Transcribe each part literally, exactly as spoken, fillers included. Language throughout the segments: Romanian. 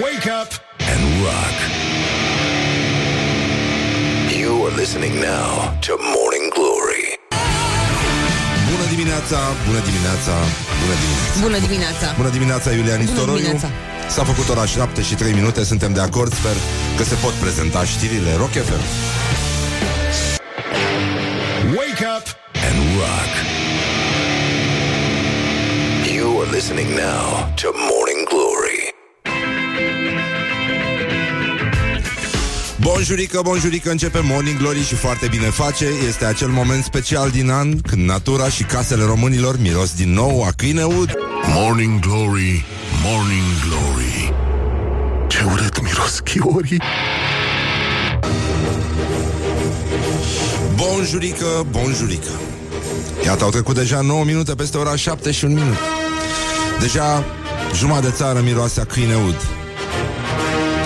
Wake up and rock. You are listening now to Morning Glory. Bună dimineața, bună dimineața, bună dimineața. Bună dimineața. Bună dimineața, Iulian Istoroiu. S-a făcut ora șapte și trei minute, suntem de acord, sper că se pot prezenta știrile Rock F M. Wake up and rock. You are listening now to Morning Glory. Bonjurică, bonjurică, începe Morning Glory și foarte bine face. Este acel moment special din an când natura și casele românilor miros din nou a câine ud. Morning Glory, Morning Glory, ce urât miros chiorii. Bonjurică, bonjurică. Iată, au trecut deja nouă minute peste ora șapte și un minut. Deja jumătate de țară miroase a câine ud.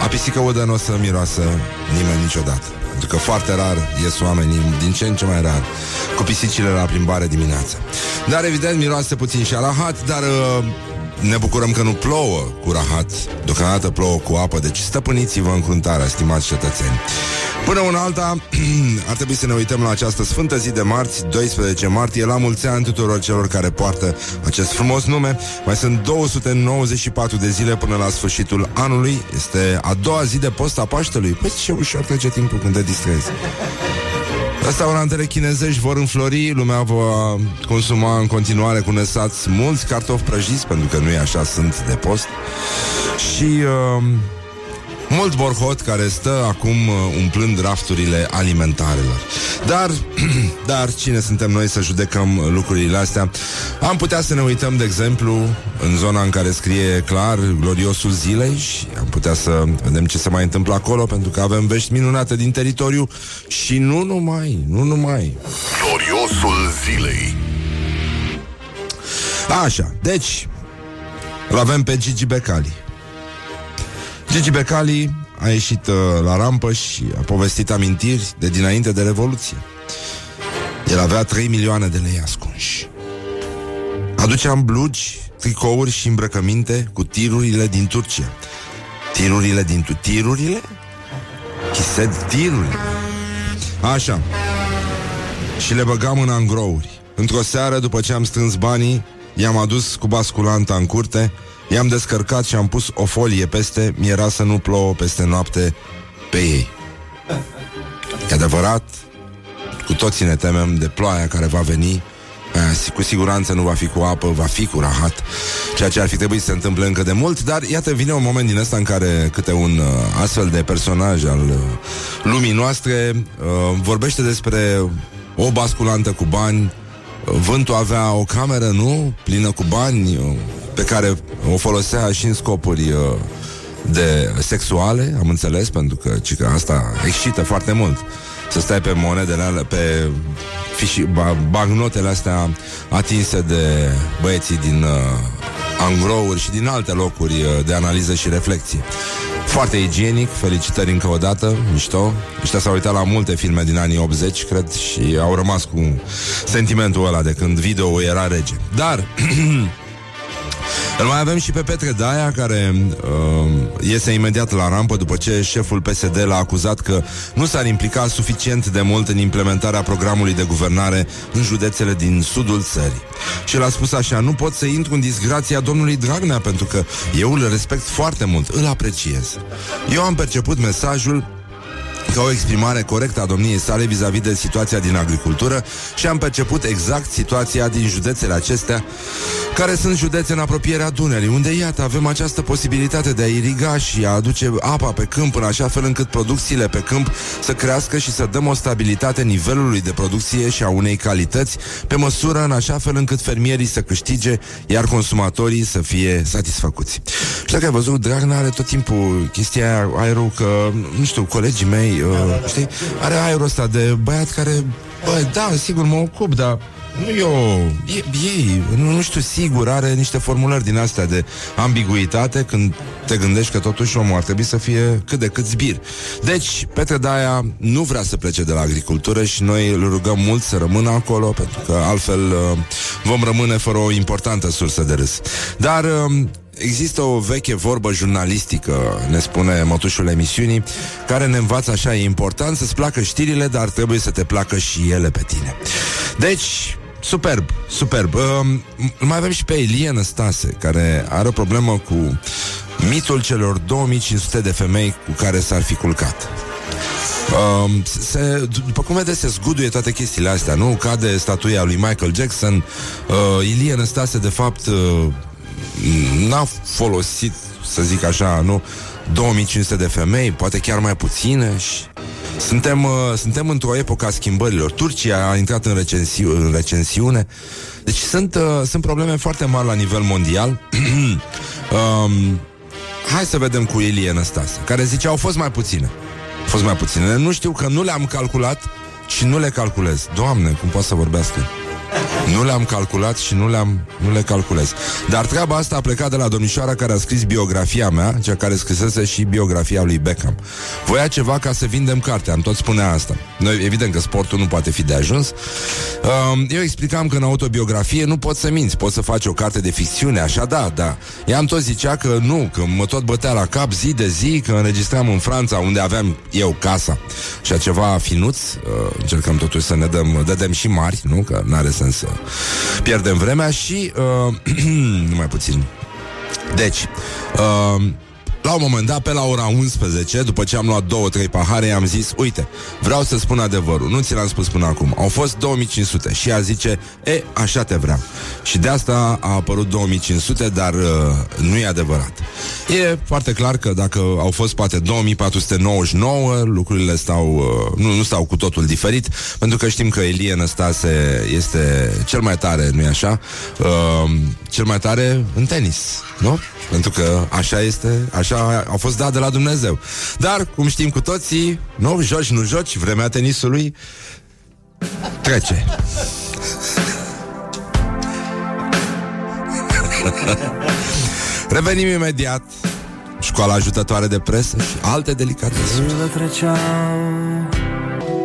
A pisică udă nu o să miroasă nimeni niciodată, pentru că foarte rar ies oamenii, din ce în ce mai rar, cu pisicile la plimbare dimineața. Dar evident miroase puțin și a rahat, dar uh, ne bucurăm că nu plouă cu rahat. Deocamdată plouă cu apă, deci stăpâniți-vă în încruntarea, stimați cetățeni. Până una alta, ar trebui să ne uităm la această sfântă zi de marți, doisprezece martie, la mulți ani tuturor celor care poartă acest frumos nume. Mai sunt două sute nouăzeci și patru de zile până la sfârșitul anului. Este a doua zi de post a Paștelui. Păi ce ușor trece timpul când te distrezi. Restaurantele chinezești vor înflori, lumea va consuma în continuare cu nesați mulți cartofi prăjiți, pentru că nu e așa, sunt de post. Și... Uh... mult borhot care stă acum umplând rafturile alimentarelor. Dar, dar cine suntem noi să judecăm lucrurile astea? Am putea să ne uităm, de exemplu, în zona în care scrie clar gloriosul zilei și am putea să vedem ce se mai întâmplă acolo, pentru că avem vești minunate din teritoriu și nu numai, nu numai. Gloriosul zilei. Așa, deci îl avem pe Gigi Becali. Gigi Becali a ieșit uh, la rampă și a povestit amintiri de dinainte de Revoluție. El avea trei milioane de lei ascunși. Aduceam blugi, tricouri și îmbrăcăminte cu tirurile din Turcia. Tirurile din... Tu- tirurile? Chised tirurile. Așa. Și le băgam în angrouri. Într-o seară, după ce am strâns banii, i-am adus cu basculanta în curte, i-am descărcat și am pus o folie peste. Mi-era să nu plouă peste noapte pe ei. E adevărat, cu toții ne temem de ploaia care va veni. Cu siguranță nu va fi cu apă, va fi cu rahat, ceea ce ar fi trebuit să se întâmple încă de mult. Dar iată, vine un moment din ăsta în care câte un astfel de personaj al lumii noastre vorbește despre o basculantă cu bani. Vântul avea o cameră, nu? Plină cu bani, pe care o folosea și în scopuri uh, de sexuale, am înțeles, pentru că, că asta excită foarte mult. Să stai pe monedele alea, pe fiși, bagnotele astea atinse de băieții din uh, angrouri și din alte locuri uh, de analiză și reflecție. Foarte igienic, felicitări încă o dată, mișto. Ăștia s-au uitat la multe filme din anii optzeci, cred, și au rămas cu sentimentul ăla de când video-ul era rege. Dar... îl mai avem și pe Petre Daea, care uh, iese imediat la rampă după ce șeful P S D l-a acuzat că nu s-ar implica suficient de mult în implementarea programului de guvernare în județele din sudul țării. Și l-a spus așa: nu pot să intru în disgrația domnului Dragnea, pentru că eu îl respect foarte mult, îl apreciez. Eu am perceput mesajul ca o exprimare corectă a domniei sale vis-a-vis de situația din agricultură și am perceput exact situația din județele acestea, care sunt județe în apropierea Dunării, unde, iată, avem această posibilitate de a iriga și a aduce apa pe câmp în așa fel încât producțiile pe câmp să crească și să dăm o stabilitate nivelului de producție și a unei calități pe măsură, în așa fel încât fermierii să câștige, iar consumatorii să fie satisfăcuți. Și dacă ai văzut, Dragnea are tot timpul chestia aerul că, nu știu, colegii mei, Uh, știi? Are aerul ăsta de băiat care, bă, da, sigur mă ocup, dar nu eu, ei, nu, nu știu, sigur, are niște formulări din astea de ambiguitate când te gândești că totuși omul ar trebui să fie cât de cât zbir. Deci, Petre Daea nu vrea să plece de la agricultură și noi îl rugăm mult să rămână acolo, pentru că altfel vom rămâne fără o importantă sursă de râs. Dar... există o veche vorbă jurnalistică, ne spune mătușul emisiunii, care ne învață așa: e important să-ți placă știrile, dar trebuie să te placă și ele pe tine. Deci, superb, superb. um, Mai avem și pe Ilie Năstase, care are o problemă cu mitul celor două mii cinci sute de femei cu care s-ar fi culcat. Um, se, după cum vedeți, se zguduie toate chestiile astea, nu? Cade statuia lui Michael Jackson. uh, Ilie Năstase, de fapt, uh, n-a folosit, să zic așa, nu, două mii cinci sute de femei, poate chiar mai puține. Și suntem, uh, suntem într-o epocă a schimbărilor. Turcia a intrat în, recensi- în recensiune. Deci sunt, uh, sunt probleme foarte mari la nivel mondial. um, Hai să vedem cu Ilie Năstase, care zice: au fost mai puține. Au fost mai puține, nu știu, că nu le-am calculat și nu le calculez. Doamne, cum poate să vorbească? Nu le-am calculat și nu le-am, nu le calculez. Dar treaba asta a plecat de la domnișoara care a scris biografia mea, cea care scrisese și biografia lui Beckham. Voia ceva ca să vindem cartea, am tot spunea asta. Noi, evident că sportul nu poate fi de ajuns. Eu explicam că în autobiografie nu poți să minți, poți să faci o carte de ficțiune, așa, da, da. Ea îmi tot zicea că nu, că mă tot bătea la cap zi de zi, că înregistram în Franța, unde aveam eu casa, și a ceva finuț. Încercăm totuși să ne dăm, dădem și mari, nu? Că n-are sens să pierdem vremea și uh, numai puțin. Deci uh, la un moment dat, pe la ora unsprezece, după ce am luat două trei pahare, am zis: uite, vreau să spun adevărul, nu ți l-am spus până acum, au fost două mii cinci sute. Și ea zice: e, așa te vreau. Și de asta a apărut două mii cinci sute, dar uh, nu e adevărat. E foarte clar că dacă au fost poate două mii patru sute nouăzeci și nouă, lucrurile stau, uh, nu, nu stau cu totul diferit, pentru că știm că Ilie Năstase este cel mai tare, nu-i așa? Uh, cel mai tare în tenis, nu? Pentru că așa este, așa a fost dat de la Dumnezeu. Dar, cum știm cu toții, nu? Joci, nu joci, vremea tenisului trece. Revenim imediat. Școala ajutătoare de presă și alte delicatese.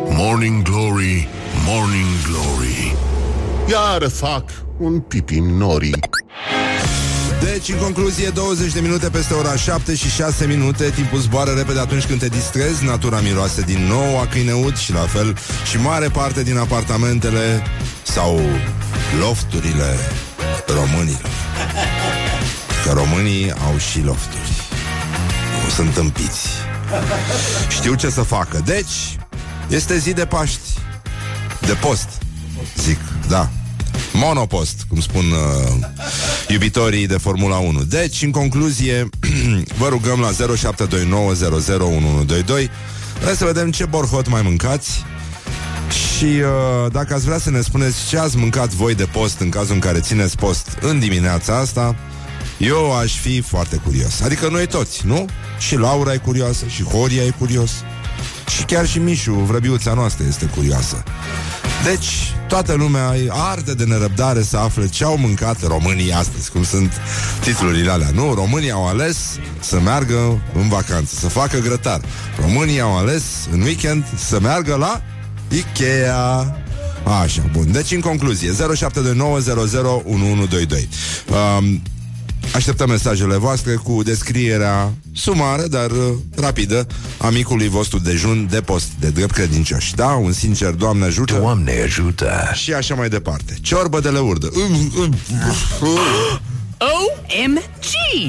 Morning Glory, Morning Glory, iară fac un pipi în nori. Deci, în concluzie, douăzeci de minute peste ora șapte și șase minute. Timpul zboară repede atunci când te distrezi. Natura miroase din nou a câine ud și la fel și mare parte din apartamentele sau lofturile românilor. Că românii au și lofturi. Nu sunt împiți. Știu ce să facă. Deci, este zi de Paști. De post, zic, da. Monopost, cum spun uh, iubitorii de Formula unu. Deci, în concluzie, vă rugăm la zero șapte doi nouă zero zero unu unu doi doi. Vreau să vedem ce borhot mai mâncați și uh, dacă ați vrea să ne spuneți ce ați mâncat voi de post, în cazul în care țineți post în dimineața asta, eu aș fi foarte curios. Adică noi toți, nu? Și Laura e curioasă, și Horia e curios, și chiar și Mișu, vrăbiuța noastră, este curioasă. Deci, toată lumea arde de nerăbdare să afle ce au mâncat românii astăzi, cum sunt titlurile alea, nu? Românii au ales să meargă în vacanță, să facă grătar. Românii au ales în weekend să meargă la Ikea. Așa, bun. Deci, în concluzie, zero șapte doi nouă zero zero unu unu doi doi. Um, Așteptăm mesajele voastre cu descrierea sumară, dar uh, rapidă, a micului vostru dejun de post, de drept credincioși. Da, un sincer Doamne ajută. Doamne ajută. Și așa mai departe. Ciorbă de leurdă. O M G!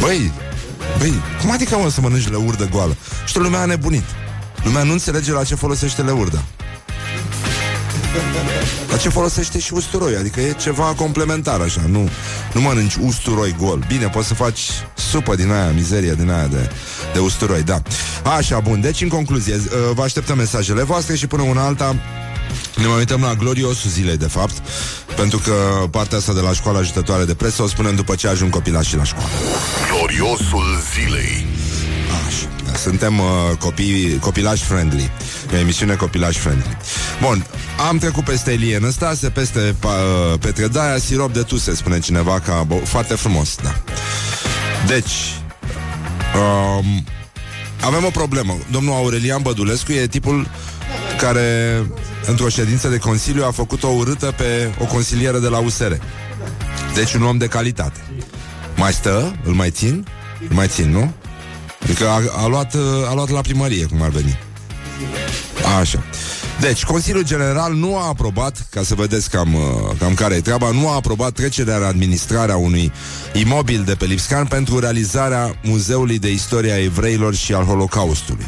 Băi, băi, cum adică, mă, să mănânci leurdă goală? Știu, lumea a nebunit. Lumea nu înțelege la ce folosește leurda. La ce folosește și usturoi, adică e ceva complementar așa, nu, nu mănânci usturoi gol. Bine, poți să faci supă din aia, mizerie din aia de, de usturoi, da. Așa, bun, deci în concluzie, vă așteptăm mesajele voastre și până una alta ne mai uităm la gloriosul zilei, de fapt, pentru că partea asta de la școala ajutătoare de presă o spunem după ce ajung copilașii la școală. Gloriosul zilei. Așa, suntem uh, copii, copilași friendly, e emisiune copilași friendly. Bun, am trecut peste Ilie Năstase, peste uh, Petre Daea, sirop de tuse, spune cineva că bo- foarte frumos, da. Deci um, avem o problemă. Domnul Aurelian Bădulescu e tipul care într-o ședință de consiliu a făcut o urâtă pe o consilieră de la U S R. Deci un om de calitate. Mai stă? Îl mai țin? Îl mai țin, nu? Adică a, a, luat, a luat la primărie, cum ar veni. Așa. Deci, Consiliul General nu a aprobat, ca să vedeți cam, cam care e treaba, nu a aprobat trecerea în administrarea unui imobil de pe Lipscan pentru realizarea Muzeului de Istoria Evreilor și al Holocaustului.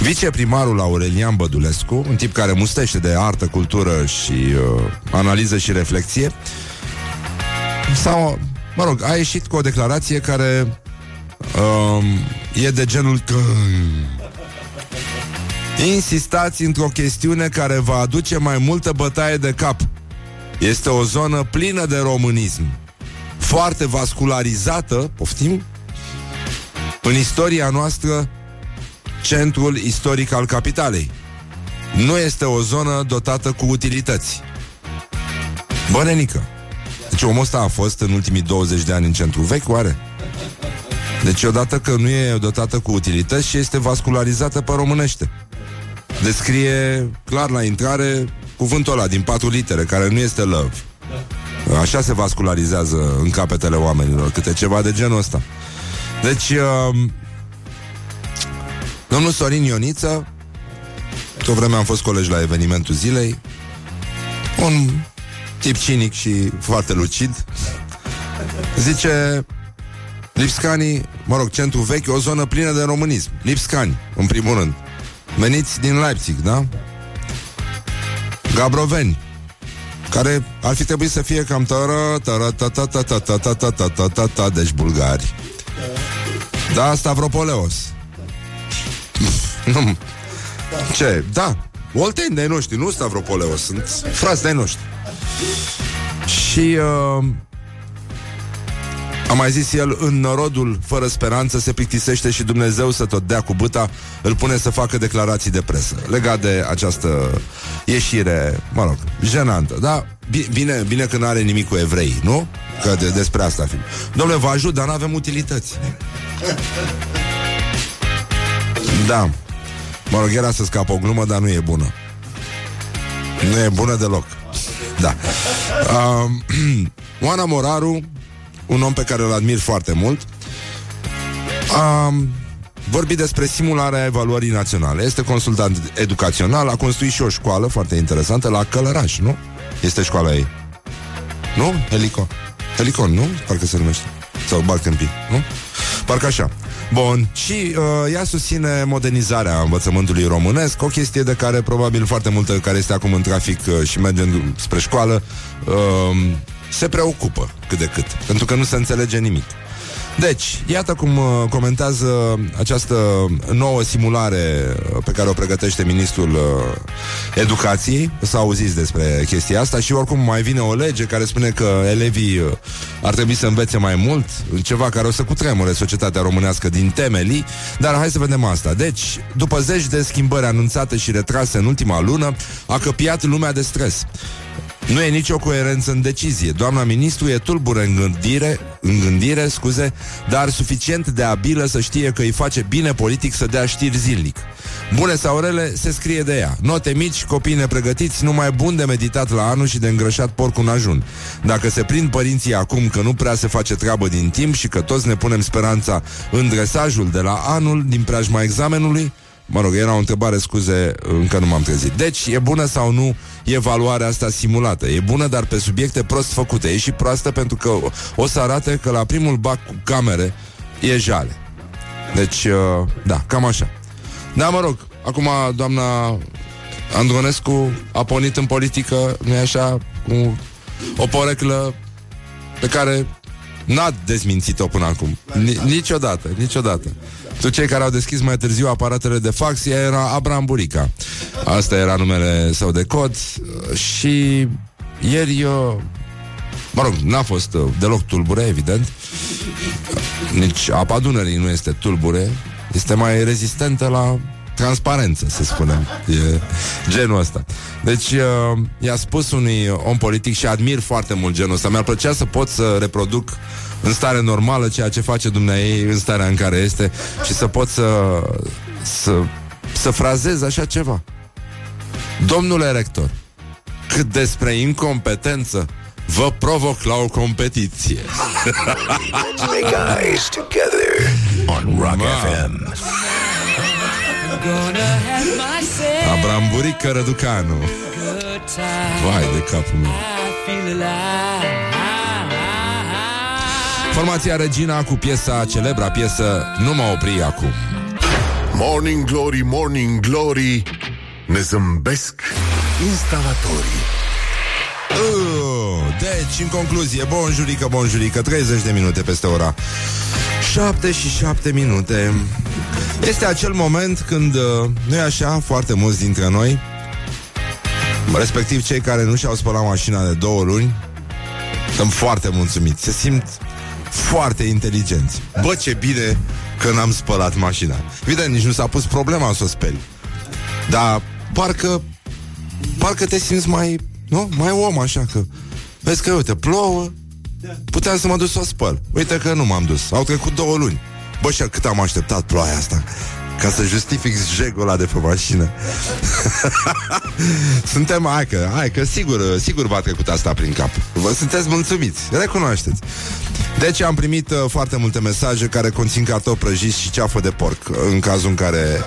Viceprimarul Aurelian Bădulescu, un tip care mustește de artă, cultură și uh, analiză și reflexie, sau, mă rog, a ieșit cu o declarație care uh, e de genul că... Insistați într-o chestiune care va aduce mai multă bătaie de cap. Este o zonă plină de românism, foarte vascularizată, poftim, în istoria noastră, centrul istoric al capitalei. Nu este o zonă dotată cu utilități. Bă, nenică, deci omul ăsta a fost în ultimii douăzeci de ani în centru vechi, oare? Deci odată că nu e dotată cu utilități și este vascularizată pe românește. Descrie clar la intrare cuvântul ăla din patru litere, care nu este love. Așa se vascularizează în capetele oamenilor, câte ceva de genul ăsta. Deci uh, domnul Sorin Ioniță, tot vremea am fost colegi la evenimentul zilei, un tip cinic și foarte lucid, zice: Lipscanii, mă rog, centru vechi, o zonă plină de românism. Lipscani, în primul rând. Veniți din Leipzig, da? Gabroveni, care ar fi trebuit să fie cam tără, tără, tără, tără, tără, tără, tără, tără, deci bulgari. Da, Stavropoleos. Ce? Da, olteni de-ai noștri, nu Stavropoleos, sunt frați de-ai noștri. Și... a mai zis el: în norodul fără speranță se plictisește și Dumnezeu să tot dea cu bâta, îl pune să facă declarații de presă. Legat de această ieșire, mă rog, jenantă, da? Bine, bine că n-are nimic cu evrei, nu? Că de, despre asta film. Dom'le, vă ajut, dar n-avem utilități. Da. Mă rog, era să scapă o glumă, dar nu e bună. Nu e bună deloc. Da. Uh, Oana Moraru, un om pe care îl admir foarte mult, a vorbit despre simularea evaluării naționale. Este consultant educațional, a construit și o școală foarte interesantă la Călăraș, nu? Este școala ei. Nu? Helicon. Helicon, nu? Parcă se numește. Sau Barcâmpii, nu? Parcă așa. Bun. Și uh, ea susține modernizarea învățământului românesc, o chestie de care probabil foarte multă care este acum în trafic uh, și merge spre școală, uh, se preocupă cât de cât, pentru că nu se înțelege nimic. Deci, iată cum comentează această nouă simulare pe care o pregătește ministrul educației. S-a auzit despre chestia asta și oricum mai vine o lege care spune că elevii ar trebui să învețe mai mult, ceva care o să cutremure societatea românească din temelii, dar hai să vedem asta. Deci, după zeci de schimbări anunțate și retrase în ultima lună, a căpiat lumea de stres. Nu e nicio coerență în decizie. Doamna ministru e tulbură în gândire, în gândire, scuze, dar suficient de abilă să știe că îi face bine politic să dea știri zilnic. Bune sau rele, se scrie de ea. Note mici, copii nepregătiți, numai bun de meditat la anul și de îngrășat porcul în ajun. Dacă se prind părinții acum că nu prea se face treabă din timp și că toți ne punem speranța în dresajul de la anul, din preajma examenului, mă rog, era o întrebare, scuze, încă nu m-am trezit. Deci, e bună sau nu evaluarea asta simulată? E bună, dar pe subiecte prost făcute. E și proastă pentru că o să arate că la primul bac cu camere e jale. Deci, da, cam așa. Da, mă rog, acum doamna Andronescu a pornit în politică, nu-i așa, cu o poreclă pe care n-a dezmințit-o până acum. Niciodată, niciodată. Tu, cei care au deschis mai târziu aparatele de fax, ea era Abramburică. Asta era numele său de cod. Și ieri eu... mă rog, n-a fost deloc tulbure, evident. Nici apa Dunării nu este tulbure. Este mai rezistentă la transparență, să spunem. E genul ăsta. Deci uh, i-a spus unui om politic, și admir foarte mult genul ăsta. Mi-ar plăcea să pot să reproduc în stare normală ceea ce face dumneaei în starea în care este și să pot să Să, să frazez așa ceva. Domnule rector, cât despre incompetență, Vă provoc la o competiție. Let's make eyes together on Rock F M. Abramburică Răducanu. Vai de capul meu. Formația Regina cu piesa, celebra piesă Nu mă opri acum. Morning Glory, Morning Glory, ne zâmbesc instalatorii. uh, Deci, în concluzie, bonjurică, bonjurică, treizeci de minute peste ora șapte și șapte minute. Este acel moment când, nu-i așa, foarte mulți dintre noi, respectiv cei care nu și-au spălat mașina de două luni, sunt foarte mulțumiți, se simt foarte inteligenți. Bă, ce bine că n-am spălat mașina. Evident, nici nu s-a pus problema să o speli. Dar parcă Parcă te simți mai, nu? Mai om, așa că vezi că, uite, plouă, puteam să mă duc să o spăl. Uite că nu m-am dus, au trecut două luni. Bă, și cât am așteptat ploaia asta ca să justific jegola de pe mașină. Suntem, hai că, hai că sigur, sigur v-a trecut asta prin cap. Vă sunteți mulțumiți, recunoașteți. Deci am primit uh, foarte multe mesaje care conțin cartofi prăjiți și ceafă de porc, în cazul în care,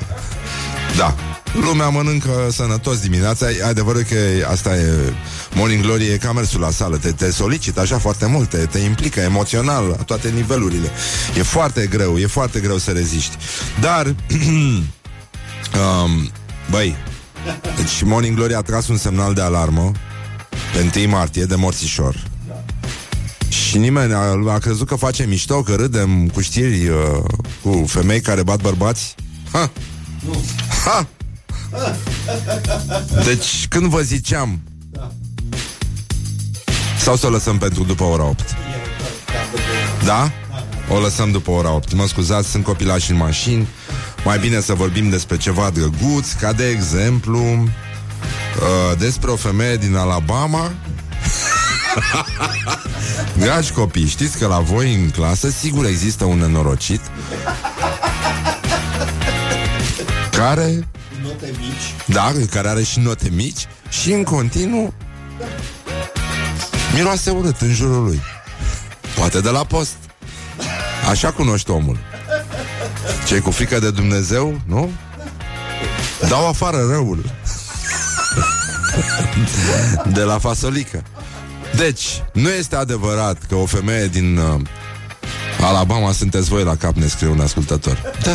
da, lumea mănâncă sănătos dimineața. Adevărul că asta e Morning Glory, e ca mersul la sală. Te, te solicită așa foarte mult, te, te implică emoțional la toate nivelurile. E foarte greu, e foarte greu să reziști. Dar um, băi, deci Morning Glory a tras un semnal de alarmă pe întâi martie de morțișor. Și nimeni a, a crezut că face mișto, că râdem cu știri uh, cu femei care bat bărbați. Ha! Nu. Ha! Deci când vă ziceam, da. Sau să o lăsăm pentru după ora opt? Da? O lăsăm după ora opt. Mă scuzați, sunt copilași în mașini. Mai bine să vorbim despre ceva drăguț, ca de exemplu uh, despre o femeie din Alabama. Dragi copii, știți că la voi în clasă sigur există un nenorocit care note mici. Da, care are și note mici și în continuu miroase urât în jurul lui. Poate de la post. Așa cunoști omul. Cei cu frică de Dumnezeu, nu? Dau afară răul de la fasolică. Deci, nu este adevărat că o femeie din uh, Alabama sunteți voi la cap, ne scrie un ascultător. Da,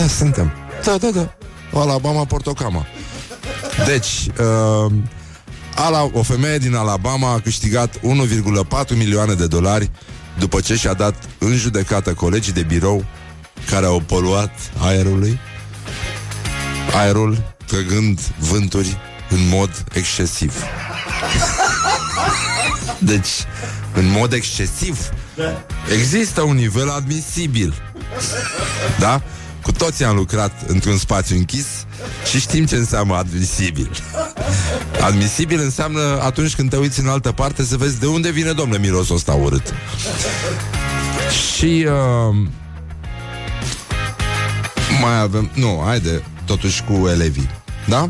da, suntem. Da, da, da. Alabama, Portocama. Deci, uh, ala, o femeie din Alabama a câștigat unu virgulă patru milioane de dolari după ce și-a dat în judecată colegii de birou care au poluat aerului, aerul trăgând vânturi în mod excesiv. Deci, în mod excesiv, există un nivel admisibil. Da? Cu toții am lucrat într-un spațiu închis și știm ce înseamnă admisibil. Admisibil înseamnă atunci când te uiți în altă parte să vezi de unde vine, domnule, mirosul ăsta urât. Și uh, mai avem, nu, haide, totuși cu elevii. Da?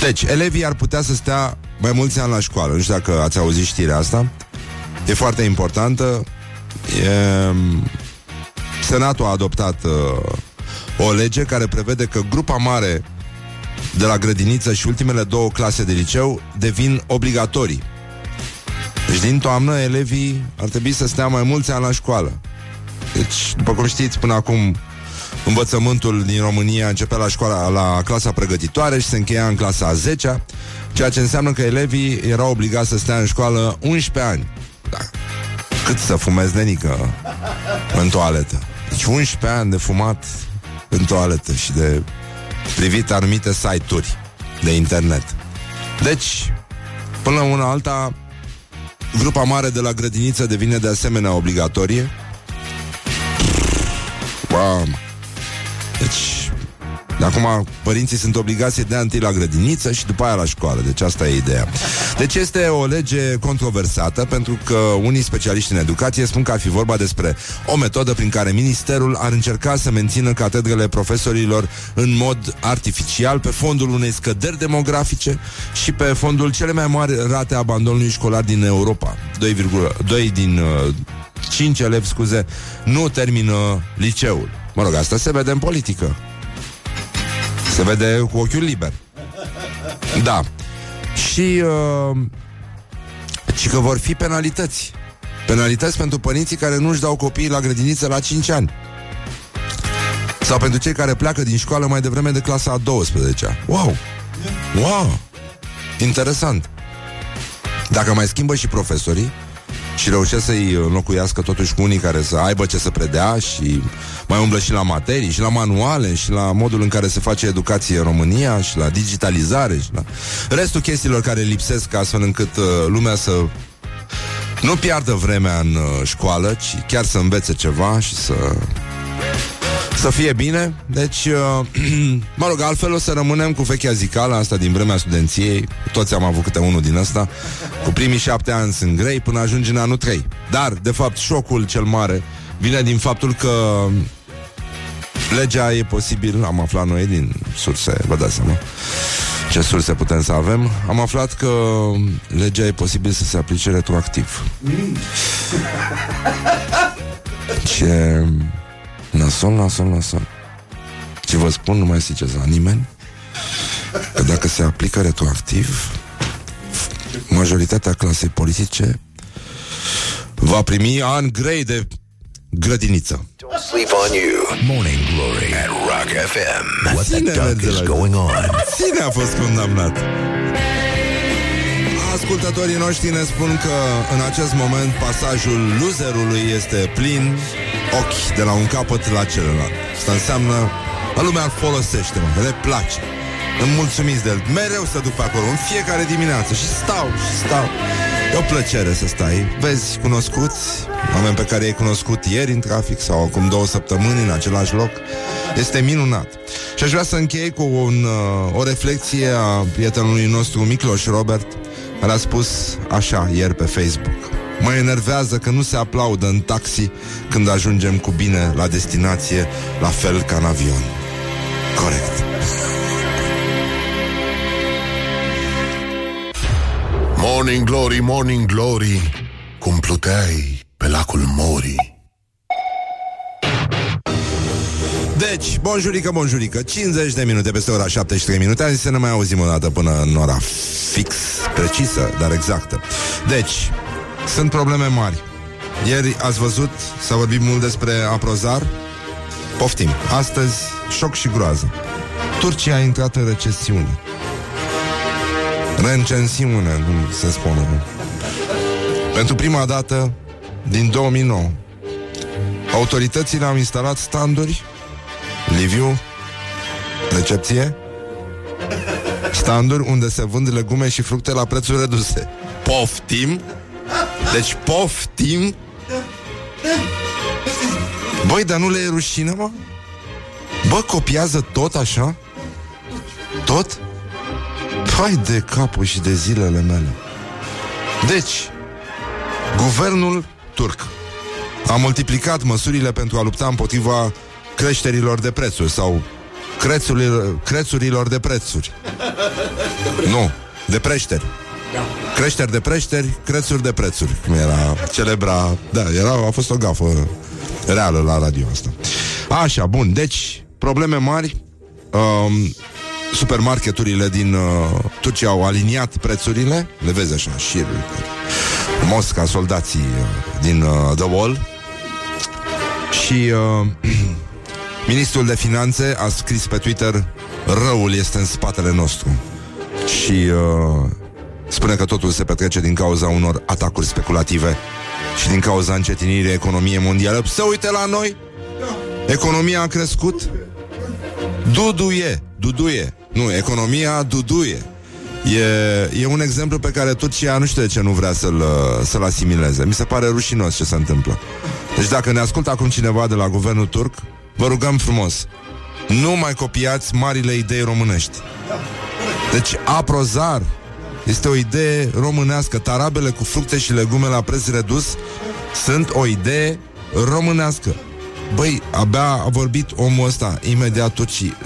Deci, elevii ar putea să stea mai mulți ani la școală. Nu știu dacă ați auzit știrea asta. E foarte importantă. E... Senatul a adoptat uh, o lege care prevede că grupa mare de la grădiniță și ultimele două clase de liceu devin obligatorii. Deci din toamnă elevii ar trebui să stea mai mulți ani la școală. Deci, după cum știți, până acum învățământul din România începea la școala, la clasa pregătitoare și se încheia în clasa a zecea, ceea ce înseamnă că elevii erau obligați să stea în școală unsprezece ani. Da. Cât să fumezi, nenică, în toaletă. Deci unsprezece ani de fumat în toaletă și de privit anumite site-uri de internet. Deci, până una alta, grupa mare de la grădiniță devine de asemenea obligatorie. Wow. Deci, de acum părinții sunt obligați să dea întâi la grădiniță și după aia la școală. Deci asta e ideea. Deci este o lege controversată, pentru că unii specialiști în educație spun că ar fi vorba despre o metodă prin care ministerul ar încerca să mențină catedrele profesorilor în mod artificial, pe fondul unei scăderi demografice și pe fondul cele mai mari rate a abandonului școlar din Europa. doi virgulă doi din uh, cinci elevi, scuze, nu termină liceul. Mă rog, asta se vede în politică. Se vede cu ochiul liber. Da. Și uh, și că vor fi penalități. Penalități pentru părinții care nu își dau copiii la grădiniță la cinci ani. Sau pentru cei care pleacă din școală mai devreme de clasa a douăsprezecea. Wow! Wow! Interesant. Dacă mai schimbă și profesorii și reușesc să-i înlocuiască totuși cu unii care să aibă ce să predea și mai umblă și la materii, și la manuale, și la modul în care se face educație în România, și la digitalizare, și la restul chestiilor care lipsesc, astfel încât lumea să nu piardă vremea în școală, ci chiar să învețe ceva și să... să fie bine. Deci, uh, mă rog, altfel o să rămânem cu vechea zicală asta din vremea studenției. Toți am avut câte unul din ăsta. Cu primii șapte ani sunt grei până ajungi în anul trei. Dar, de fapt, șocul cel mare vine din faptul că legea e posibil, am aflat noi din surse, vă dați seama ce surse putem să avem, am aflat că legea e posibil să se aplice retroactiv. Ce... Nasol, nasol, nasol. Și vă spun, nu mai ziceți la nimeni, că dacă se aplică retroactiv, majoritatea clasei politice va primi ani grei de grădiniță. Don't sleep on you. Morning Glory at Rock F M. What the duck is going on? Cine a fost condamnat? Ascultătorii noștri ne spun că în acest moment pasajul loserului este plin, ochi de la un capăt la celălalt. Asta înseamnă, lumea îl folosește, mă, le place. Îmi mulțumiți de el, mereu să duc pe acolo, în fiecare dimineață și stau, și stau. E o plăcere să stai, vezi cunoscuți, oameni pe care i-ai cunoscut ieri în trafic sau acum două săptămâni în același loc. Este minunat. Și aș vrea să închei cu un, o reflexie a prietenului nostru Micloș Robert, care a spus așa ieri pe Facebook: mă enervează că nu se aplaudă în taxi când ajungem cu bine la destinație, la fel ca în avion. Corect. Morning Glory, Morning Glory, cum pluteai pe lacul Mori. Deci, bonjurică, bonjurică, cincizeci de minute peste ora șaptezeci și trei minute. Am zis să ne mai auzim o dată până în ora fix, precisă, dar exactă. Deci, sunt probleme mari. Ieri ați văzut, s-a vorbit mult despre Aprozar. Poftim. Astăzi, șoc și groază. Turcia a intrat în recesiune. Recensiune, cum se spune. Pentru prima dată din două mii nouă, autoritățile au instalat standuri. Liviu, recepție. Standuri unde se vând legume și fructe la prețuri reduse. Poftim. Deci poftim. Băi, dar nu le e rușine, mă? Bă, copiază tot așa? Tot? Hai de capul și de zilele mele. Deci, guvernul turc a multiplicat măsurile pentru a lupta împotriva creșterilor de prețuri sau crețurilor, crețurilor de prețuri. Nu, de preșteri. Creșteri de preșteri, crețuri de prețuri. Cum era celebra... Da, era, a fost o gafă reală la radio asta. Așa, bun, deci probleme mari. um, Supermarketurile din uh, Turcia au aliniat prețurile. Le vezi așa, șirul Mosca, soldații uh, din uh, The Wall. Și uh, ministrul de finanțe a scris pe Twitter: răul este în spatele nostru. Și... Uh, spune că totul se petrece din cauza unor atacuri speculative și din cauza încetinirii economiei mondiale. Să uite la noi! Economia a crescut? Duduie! Duduie! Nu, economia duduie! E, e un exemplu pe care Turcia nu știu de ce nu vrea să-l, să-l asimileze. Mi se pare rușinos ce se întâmplă. Deci dacă ne ascultă acum cineva de la guvernul turc, vă rugăm frumos, nu mai copiați marile idei românești. Deci Aprozar, Este o idee românească. Tarabele cu fructe și legume la preț redus sunt o idee românească. Băi, abia a vorbit omul ăsta, imediat turcii.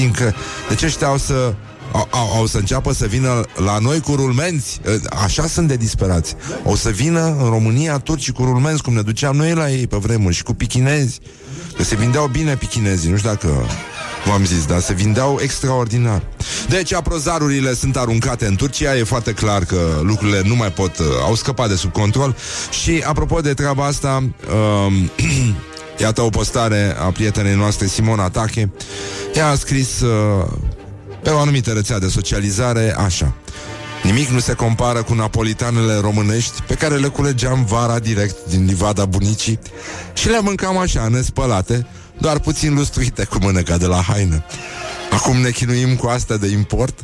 Incre... Deci ăștia au să... Au, au, au să înceapă să vină la noi cu rulmenți. Așa sunt de disperați. O să vină în România turcii cu rulmenți, cum ne duceam noi la ei pe vremuri, și cu pichinezi. Că se vindeau bine pichinezii, nu știu dacă v-am zis, dar se vindeau extraordinar. Deci aprozarurile sunt aruncate în Turcia. E foarte clar că lucrurile nu mai pot, au scăpat de sub control. Și apropo de treaba asta, uh, iată o postare a prietenei noastre Simona Tache. Ea a scris uh, pe o anumită rețea de socializare așa: nimic nu se compară cu napolitanele românești pe care le culegeam vara direct din livada bunicii și le mâncam așa, nespălate, doar puțin lustruite cu mâneca de la haină. Acum ne chinuim cu astea de import,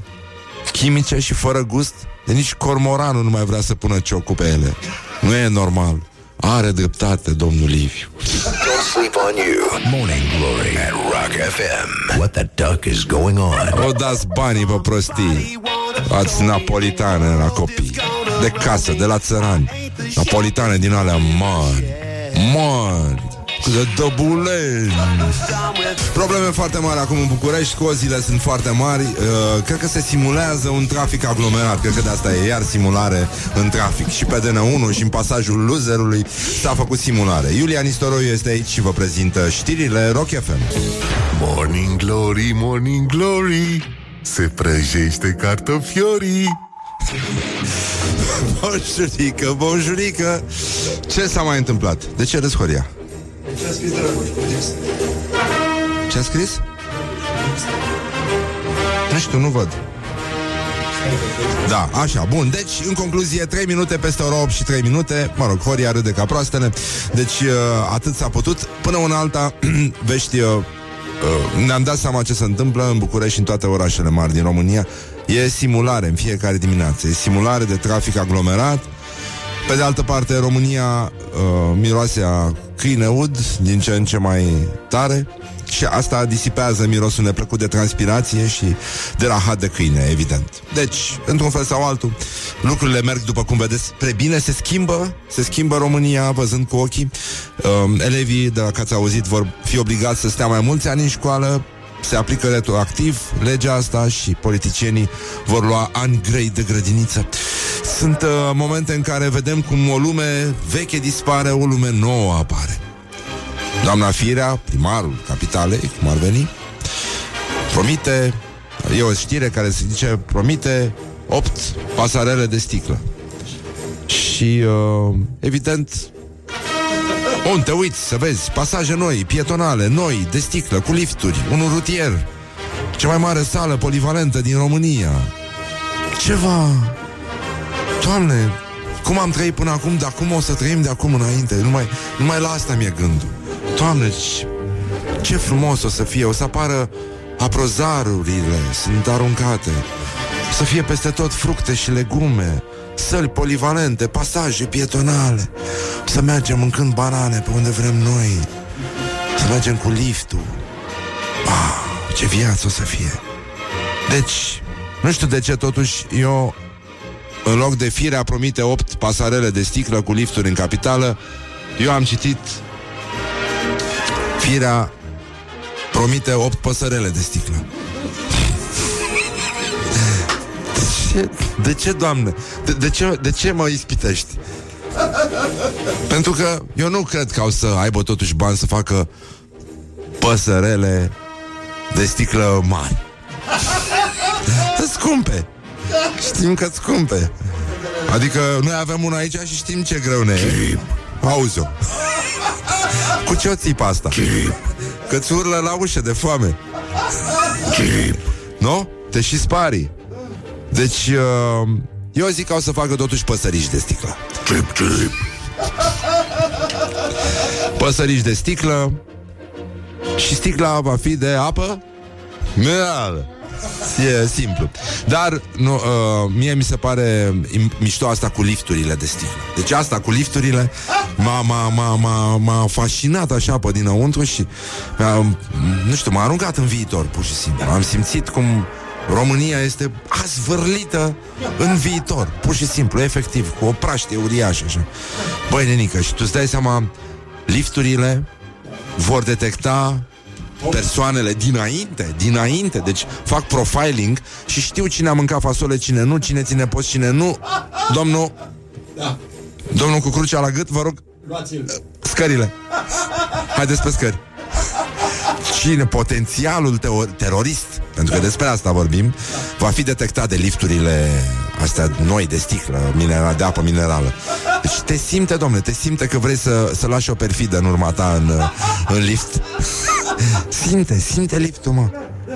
chimice și fără gust, de nici cormoranul nu mai vrea să pună ciocul pe ele. Nu e normal. Are dreptate, domnul Liviu. Don't sleep on you. Morning Glory at Rock F M. What the duck is going on? O dați banii pe prostii. Ați napolitane la copii, de casă, de la țărani. Napolitane din alea mari, mari, de dăbuleni. Probleme foarte mari acum în București. Cozile sunt foarte mari. uh, Cred că se simulează un trafic aglomerat. Cred că de asta e iar simulare în trafic. Și pe D N unu și în pasajul Loserului s-a făcut simulare. Iulian Istoroiu este aici și vă prezintă știrile Rock F M. Morning Glory, Morning Glory, se prăjește cartofiorii. Bonjurică, bonjurică. Ce s-a mai întâmplat? De ce râzi, Horia? Ce a scris, dragul? Ce a scris? Nu știu, nu văd. Da, așa, bun. Deci, în concluzie, trei minute peste ora opt și trei minute. Mă rog, Horia râde ca proastele. Deci, atât s-a putut. Până una alta, vești... Ne-am dat seama ce se întâmplă în București și în toate orașele mari din România. E simulare în fiecare dimineață. E simulare de trafic aglomerat. Pe de altă parte, România uh, miroase a câine ud din ce în ce mai tare. Și asta disipează mirosul neplăcut de transpirație și de rahat de câine, evident. Deci, într-un fel sau altul, lucrurile merg, după cum vedeți, spre bine. Se schimbă, se schimbă România văzând cu ochii. uh, Elevii, de la că ați auzit, vor fi obligați să stea mai mulți ani în școală. Se aplică retroactiv legea asta și politicienii vor lua ani grei de grădiniță. Sunt uh, momente în care vedem cum o lume veche dispare, o lume nouă apare. Doamna Firea, primarul Capitalei, cum ar veni, promite, e o știre care se zice, promite opt pasarele de sticlă. Și, uh, evident, on, te uiți să vezi pasaje noi, pietonale, noi, de sticlă, cu lifturi, un rutier, cea mai mare sală polivalentă din România. Ceva... Doamne, cum am trăit până acum, dar cum o să trăim de acum înainte? Numai, numai la asta mi-e gândul. Doamne, ce frumos o să fie. O să apară aprozarurile, sunt aruncate. O să fie peste tot fructe și legume, săli polivalente, pasaje pietonale. O să mergem mâncând banane pe unde vrem noi. O să mergem cu liftul. Ah, ce viață o să fie. Deci, nu știu de ce totuși eu, în loc de Firea promite opt pasarele de sticlă cu lifturi în capitală, eu am citit: Firea promite opt păsărele de sticlă. De ce, de ce Doamne? De, de, ce, de ce mă ispitești? Pentru că eu nu cred că au să aibă totuși bani să facă păsărele de sticlă mari. Sunt scumpe. Știm că scumpe. Adică noi avem una aici și știm ce greu ne e. Auzi-o. Cu ce o țipă asta? Chip. Că-ți urlă la ușă de foame. Chip. Nu? Te și sparii. Deci, eu zic că o să facă totuși păsărici de sticlă. Chip, chip. Păsărici de sticlă. Și sticla va fi de apă? Minerală. E simplu. Dar nu, uh, mie mi se pare mișto asta cu lifturile de sticlă. Deci asta cu lifturile m-a, m-a, m-a, m-a, m-a fascinat așa pe dinăuntru și uh, nu știu, m-a aruncat în viitor pur și simplu. Am simțit cum România este azvârlită în viitor, pur și simplu, efectiv, cu o praștie uriașă așa. Băi, nenică, și tu îți dai seama, lifturile vor detecta persoanele dinainte, dinainte, deci fac profiling și știu cine a mâncat fasole, cine nu, cine ține post, cine nu. Domnul, da. Domnul cu crucea la gât, vă rog, luați-l. Scările. Haideți pe scări. Cine, potențialul teor- terorist, pentru că despre asta vorbim, va fi detectat de lifturile astea noi de sticlă, mineral, de apă minerală. Deci te simte, domnule, te simte că vrei să, să lași o perfidă în urma ta în, în lift. Simte, simte liftul, mă.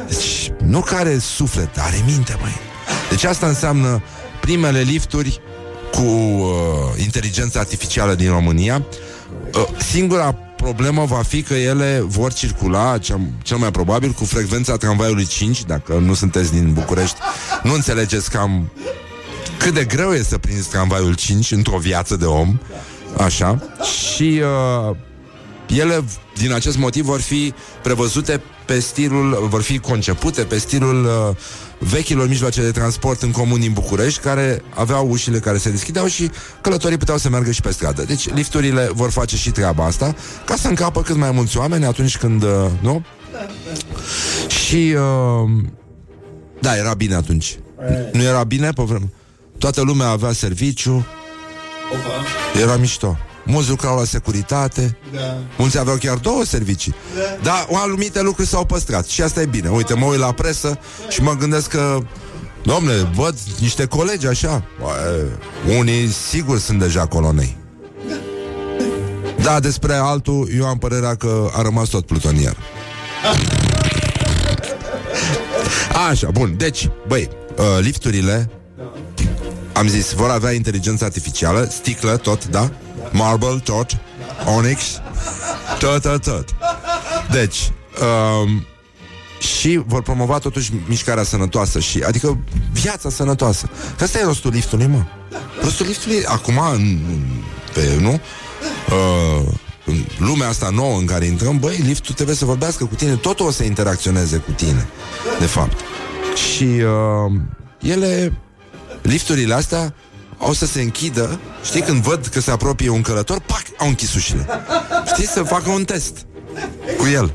Deci nu că are suflet, are minte, măi. Deci asta înseamnă primele lifturi cu uh, inteligența artificială din România. Uh, singura problema va fi că ele vor circula, cel mai probabil, cu frecvența tramvaiului cinci, dacă nu sunteți din București. Nu înțelegeți cam cât de greu e să prinzi tramvaiul cinci într-o viață de om. Așa. Și uh, ele, din acest motiv, vor fi prevăzute pe stilul, vor fi concepute pe stilul uh, vechilor mijloace de transport în comun din București, care aveau ușile care se deschideau și călătorii puteau să meargă și pe stradă. Deci lifturile vor face și treaba asta, ca să încapă cât mai mulți oameni atunci când, uh, nu? Și uh, da, era bine atunci. Nu era bine pe vreme. Toată lumea avea serviciu. Era mișto. Mulți lucrau la securitate, da. Mulți aveau chiar două servicii, da. Dar anumite lucruri s-au păstrat și asta e bine. Uite, mă uit la presă și mă gândesc că, dom'le, văd niște colegi așa. Bă, unii sigur sunt deja colonei. Da, despre altul eu am părerea că a rămas tot plutonier. Așa, bun, deci, băi, lifturile, am zis, vor avea inteligență artificială. Sticlă, tot, da? Marble, tot, onyx, tot, tot, tot. Deci, um, și vor promova totuși mișcarea sănătoasă și, adică, viața sănătoasă. Că asta e rostul liftului, mă. Rostul liftului, acum, în, pe, nu? Uh, în lumea asta nouă în care intrăm, băi, liftul trebuie să vorbească cu tine. Totul o să interacționeze cu tine, de fapt. Și uh, ele, lifturile astea, au să se închidă. Știi, când văd că se apropie un călător, pac, au închis ușile. Știi, să facă un test cu el,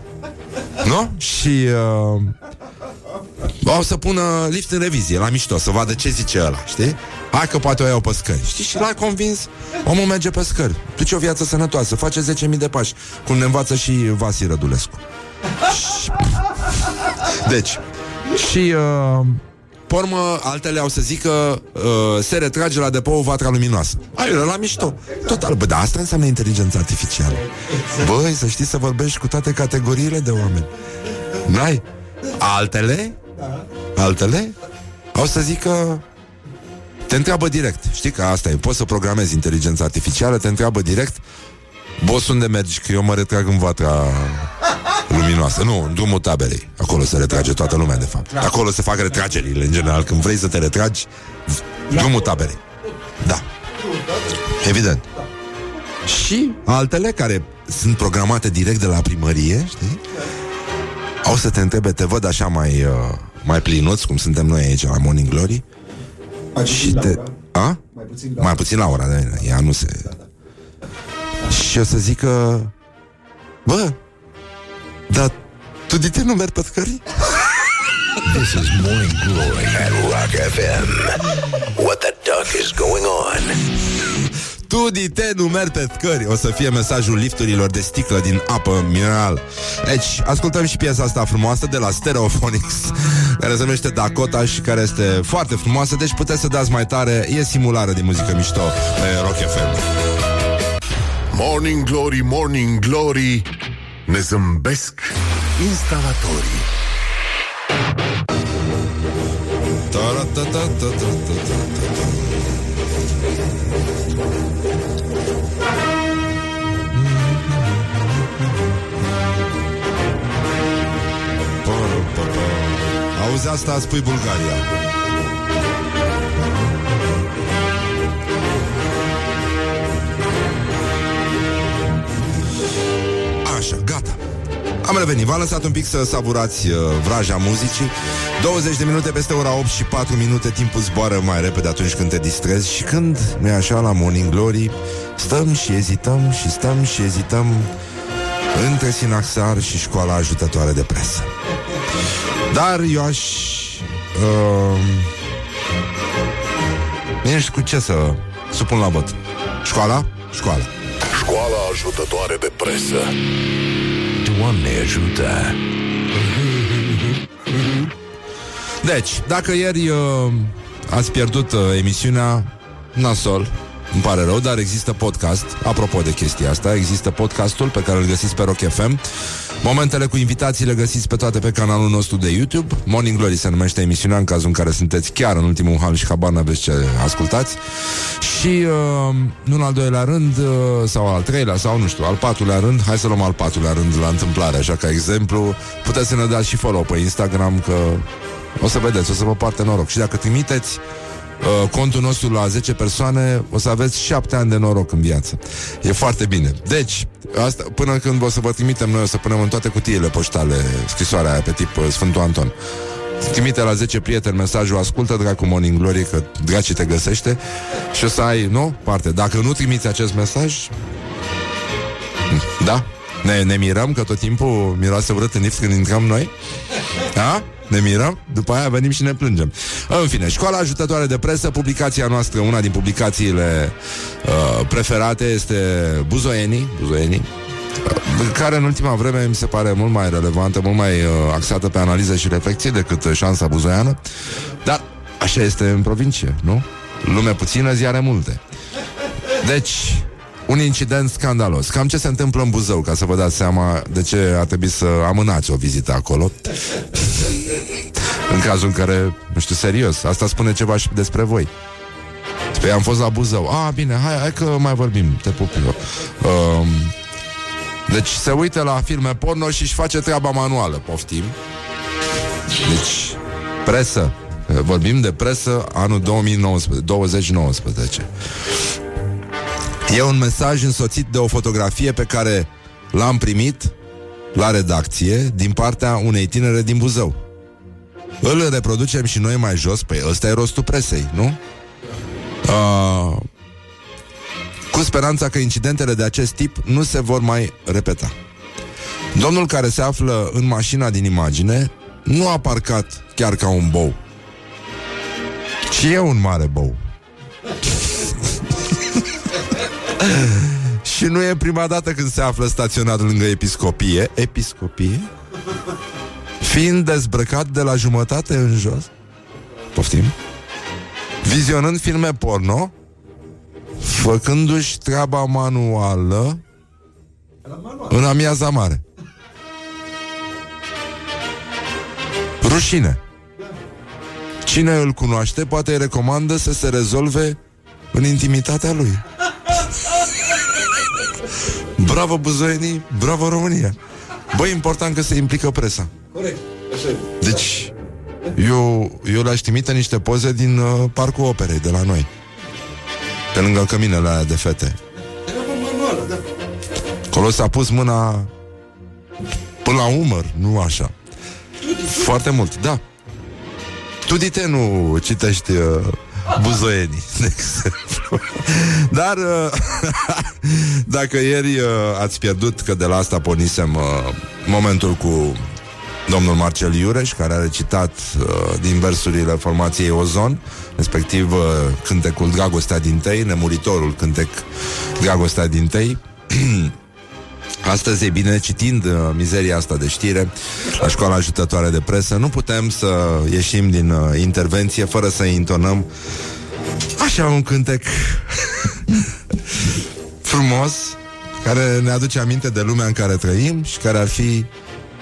nu? Și uh, au să pună lift în revizie, la mișto, să vadă ce zice ăla, știi? Hai că poate o iau pe scări, știi? Și l-ai convins, omul merge pe scări. Duce o viață sănătoasă, face zece mii de pași, cum ne învață și Vasi Rădulescu. Și... Deci Și uh, pormă, altele au să zică uh, se retrage la depou Vatra Luminoasă. Aiurea, la mișto. Total, bă, dar asta înseamnă inteligența artificială. Băi, să știi să vorbești cu toate categoriile de oameni. N-ai? Altele? Altele? Au să zică... Te întreabă direct. Știi că asta e. Poți să programezi inteligența artificială, te întreabă direct. Boss, unde mergi? Că eu mă retrag în Vatra... Luminoasă. Nu, în Drumul Taberei. Acolo se retrage toată lumea, de fapt. Acolo se fac retragerile, în general. Când vrei să te retragi, Drumul Taberei. Da. Evident. Și altele care sunt programate direct de la primărie, știi? Au să te întrebe, te văd așa mai uh, mai plinuți, cum suntem noi aici la Morning Glory. Și te... A? Mai puțin la ora. Mai puțin la ora, da, ea nu se... Și o să zic că... Bă, dar tu de ce nu mergi pe scări? This is Morning Glory at Rock F M. What the duck is going on? Tu de ce nu mergi pe scări? O să fie mesajul lifturilor de sticlă din apă mineral. Deci, ascultăm și piesa asta frumoasă de la Stereophonics, care se numește Dakota și care este foarte frumoasă. Deci puteți să dați mai tare. E simulare de muzică mișto pe Rock F M. Morning Glory, Morning Glory, ne zâmbesc instalatorii. Auzi asta, spui Bulgaria. Așa, gata. Am revenit, v-am lăsat un pic să savurați uh, vraja muzicii. Douăzeci de minute peste ora opt și patru minute. Timpul zboară mai repede atunci când te distrezi. Și când nu-i așa la Morning Glory, stăm și ezităm și stăm și ezităm între Sinaxar și Școala Ajutătoare de Presă. Dar eu aș... Uh, nu știu cu ce să supun la vot. Școala? Școala. Școala Ajutătoare de Presă. Doamne ajută! Deci, dacă ieri uh, ați pierdut uh, emisiunea, nasol, îmi pare rău, dar există podcast. Apropo de chestia asta, există podcastul pe care îl găsiți pe Rock F M. Momentele cu invitații le găsiți pe toate pe canalul nostru de YouTube. Morning Glory se numește emisiunea, în cazul în care sunteți chiar în ultimul hal și habar n-aveți ce ascultați. Și uh, nu în al doilea rând, uh, sau al treilea, sau nu știu, al patrulea rând. Hai să luăm al patrulea rând la întâmplare, așa ca exemplu. Puteți să ne dați și follow pe Instagram, că o să vedeți, o să vă parte noroc. Și dacă trimiteți Uh, contul nostru la zece persoane, o să aveți șapte ani de noroc în viață. E foarte bine. Deci, asta, până când o să vă trimitem noi, o să punem în toate cutiile poștale scrisoarea aia pe tip uh, Sfântul Anton. Trimite la zece prieteni mesajul: ascultă, dracu, Morning Glory, că draci te găsește. Și o să ai, nu? Parte. Dacă nu trimiți acest mesaj, da? Ne, ne mirăm că tot timpul miroase urât în lift când intrăm noi. Da? Ne mirăm, după aia venim și ne plângem. În fine, Școala Ajutătoare de Presă, publicația noastră, una din publicațiile uh, preferate este Buzoienii, Buzoienii uh, care în ultima vreme mi se pare mult mai relevantă, mult mai uh, axată pe analiză și reflexie decât Șansa Buzoiană. Dar așa este în provincie, nu? Lume puțină, ziare multe. Deci, un incident scandalos. Cam ce se întâmplă în Buzău, ca să vă dați seama de ce a trebuit să amânați o vizită acolo. În cazul în care, nu știu, serios, asta spune ceva și despre voi. Păi am fost la Buzău. Ah, bine, hai, hai că mai vorbim, te pup. Uh, deci se uită la filme porno și își face treaba manuală, poftim. Deci, presă. Vorbim de presă anul două mii nouăsprezece. E un mesaj însoțit de o fotografie pe care l-am primit la redacție din partea unei tinere din Buzău. Îl reproducem și noi mai jos. Păi ăsta e rostul presei, nu? Uh, cu speranța că incidentele de acest tip nu se vor mai repeta. Domnul care se află în mașina din imagine nu a parcat chiar ca un bou, ci e un mare bou. Și nu e prima dată când se află staționat lângă episcopie, episcopie, fiind dezbrăcat de la jumătate în jos, poftim, vizionând filme porno, făcându-și treaba manuală în amiaza mare. Rușine. Cine îl cunoaște poate îi recomandă să se rezolve în intimitatea lui. Bravo buzoienii, bravo România. Băi, important că se implică presa. Corect. Deci Eu, eu le-aș trimite niște poze din uh, Parcul Operei de la noi, pe lângă căminele alea de fete. Acolo s-a pus mâna până la umăr, nu așa, foarte mult, da. Tu dite nu citești uh, buzoienii, de exemplu. Dar dacă ieri ați pierdut, că de la asta pornisem, momentul cu domnul Marcel Iureș, care a recitat din versurile formației Ozon, respectiv cântecul Dragostea din Tei, nemuritorul cântec Dragostea din Tei. Astăzi, e bine, citind uh, mizeria asta de știre la Școala Ajutătoare de Presă, nu putem să ieșim din uh, intervenție fără să intonăm așa un cântec frumos, care ne aduce aminte de lumea în care trăim și care ar fi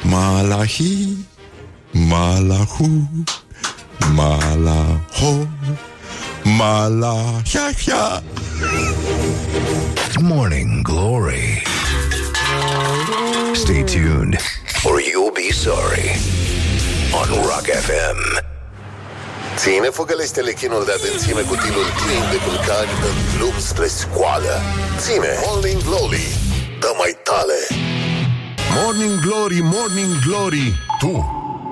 Malahi, Malahu, Malaho, Malahia. Morning Glory. Stay tuned, or you'll be sorry. On Rock F M. Ține făgălește-le chinul de adânțime cu tilul plin de vulcani în drum spre scoală. Ține Morning Glory, dă mai tale. Morning Glory, Morning Glory, tu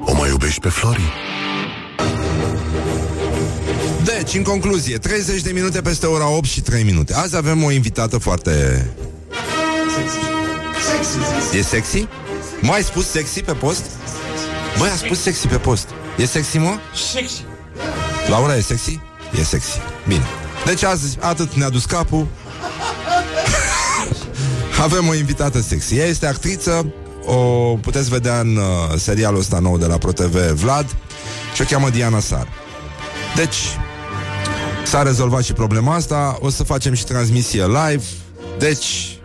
o mai iubești pe Flori? Deci, în concluzie, treizeci de minute peste ora opt și trei minute. Azi avem o invitată foarte... Sexy. E sexy? M-ai spus sexy pe post? Băi, a spus sexy pe post. E sexy, mă? Sexy. Laura, e sexy? E sexy. Bine. Deci azi atât ne-a dus capul. Avem o invitată sexy. Ea este actriță. O puteți vedea în uh, serialul ăsta nou de la ProTV, Vlad. Și o cheamă Diana Sar. Deci... s-a rezolvat și problema asta. O să facem și transmisie live. Deci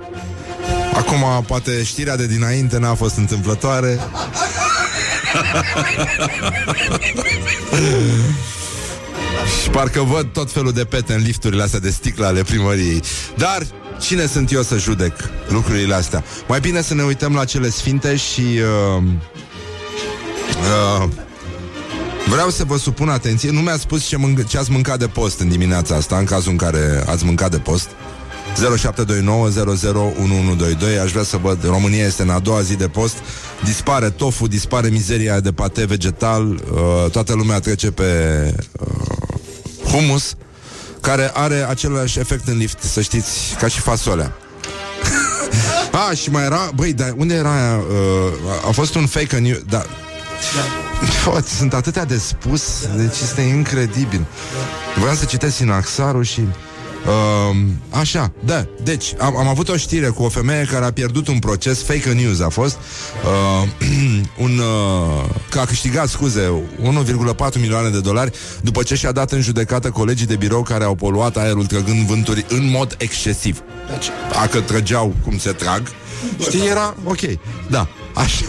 acum poate știrea de dinainte n-a fost întâmplătoare. Și parcă văd tot felul de pete în lifturile astea de sticlă ale primăriei. Dar cine sunt eu să judec lucrurile astea? Mai bine să ne uităm la cele sfinte și uh, uh, vreau să vă supun atenție. Nu mi-a spus ce, mânc- ce ați mâncat de post în dimineața asta, în cazul în care ați mâncat de post. zero șapte doi nouă zero zero unu unu doi doi. Aș vrea să văd. România este în a doua zi de post. Dispare tofu, dispare mizeria de pate vegetal. uh, Toată lumea trece pe uh, hummus, care are același efect în lift, să știți, ca și fasolea. A, și mai era... Băi, dar unde era aia? Uh, a fost un fake news. Da. Pot, sunt atâtea de spus. Deci este incredibil. Vreau să citesc sinaxarul și uh, așa, da. Deci, am, am avut o știre cu o femeie care a pierdut un proces. Fake news a fost. uh, un, uh, Că a câștigat, scuze, unu virgulă patru milioane de dolari după ce și-a dat în judecată colegii de birou care au poluat aerul trăgând vânturi în mod excesiv. Deci, dacă trăgeau cum se trag, știi, era ok. Da, așa.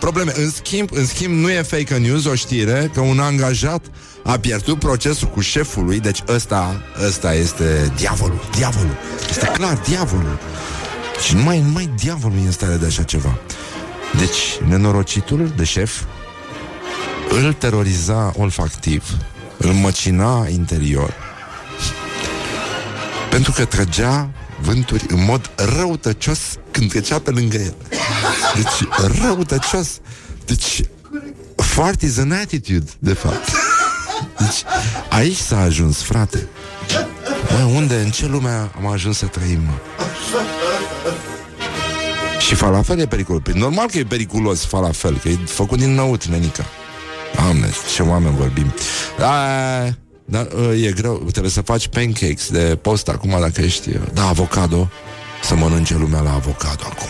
Probleme. În schimb, în schimb, nu e fake news o știre că un angajat a pierdut procesul cu șeful lui. Deci ăsta, ăsta este diavolul. Diavolul. Este clar diavolul. Și numai, numai diavolul e în stare de așa ceva. Deci nenorocitul de șef îl teroriza olfactiv, îl măcina interior, pentru că trăgea vânturi în mod răutăcios când trecea pe lângă el. Deci, răutăcios. Deci, fart is an attitude, de fapt. Deci, aici s-a ajuns, frate. Bă, unde, în ce lume am ajuns să trăim, mă? Și falafel e periculos. Normal că e periculos falafel, că e făcut din năut, nenica. Doamne, ce oameni vorbim. Aaaa. Dar e greu, trebuie să faci pancakes de post acum dacă ești... Da, avocado, să mănânce lumea la avocado acum.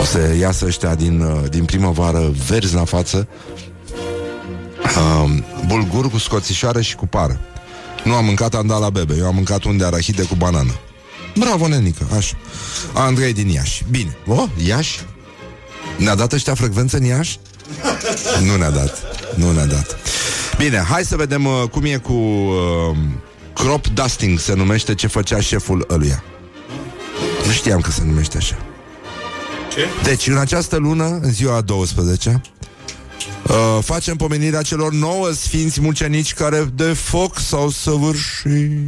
O să iasă ăștia din, din primăvară verzi la față. um, Bulgur cu scoțișoară și cu pară. Nu am mâncat, am dat la bebe. Eu am mâncat un de arahide cu banană. Bravo, nenică, așa. Andrei din Iași, bine, oh, Iași? Ne-a dat ăștia frecvență în Iași? Nu ne-a dat. Nu ne-a dat. Bine, hai să vedem uh, cum e cu uh, crop dusting, se numește ce făcea șeful ăluia. Nu știam că se numește așa. Ce? Deci, în această lună, în ziua a douăsprezecea, uh, facem pomenirea celor nouă sfinți mucenici care de foc s-au săvârșit.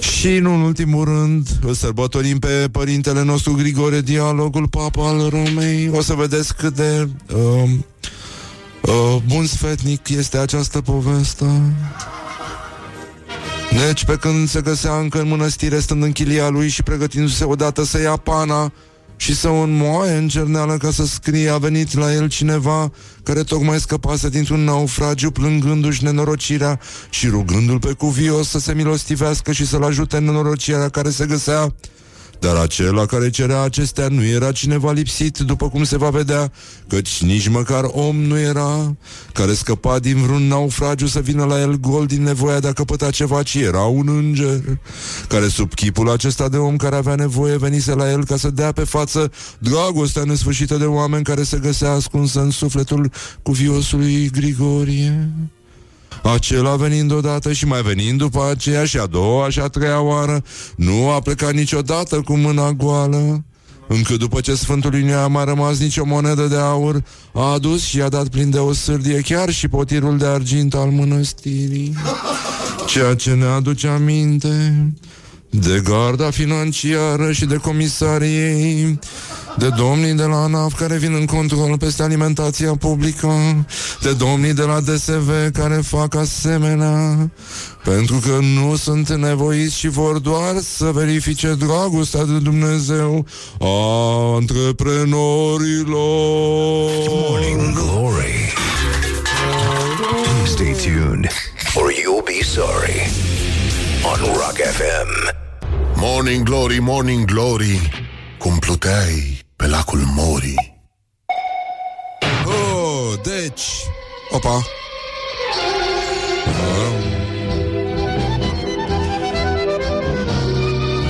Și, în ultimul rând, îl sărbătorim pe părintele nostru Grigore, dialogul papa al Romei. O să vedeți cât de... Uh, Uh, bun sfetnic este această poveste. Deci pe când se găsea încă în mănăstire, stând în chilia lui și pregătindu-se odată să ia pana și să o înmoaie în cerneală ca să scrie, a venit la el cineva care tocmai scăpase dintr-un naufragiu, plângându-și nenorocirea și rugându-l pe cuvios să se milostivească și să-l ajute în nenorocirea care se găsea. Dar acela care cerea acestea nu era cineva lipsit, după cum se va vedea, căci nici măcar om nu era care scăpa din vreun naufragiu să vină la el gol din nevoia de a căpăta ceva, ci era un înger care sub chipul acesta de om care avea nevoie venise la el ca să dea pe față dragostea nesfârșită de oameni care se găsea ascunsă în sufletul cuviosului Grigorie. Acela venind odată și mai venind după aceea și a doua și a treia oară, nu a plecat niciodată cu mâna goală, încât după ce Sfântul nu a mai rămas nicio monedă de aur, a adus și i-a dat plin de o sârdie chiar și potirul de argint al mănăstirii, ceea ce ne aduce aminte de garda financiară și de comisarii, de domnii de la ANAF care vin în control peste alimentația publică, de domnii de la D S V care fac asemenea, pentru că nu sunt nevoiți și vor doar să verifice dragostea de Dumnezeu a antreprenorilor. Morning Glory. Stay tuned or you'll be sorry on Rock F M. Morning Glory, Morning Glory, cum pluteai pe lacul Morii. Oh, deci... Opa!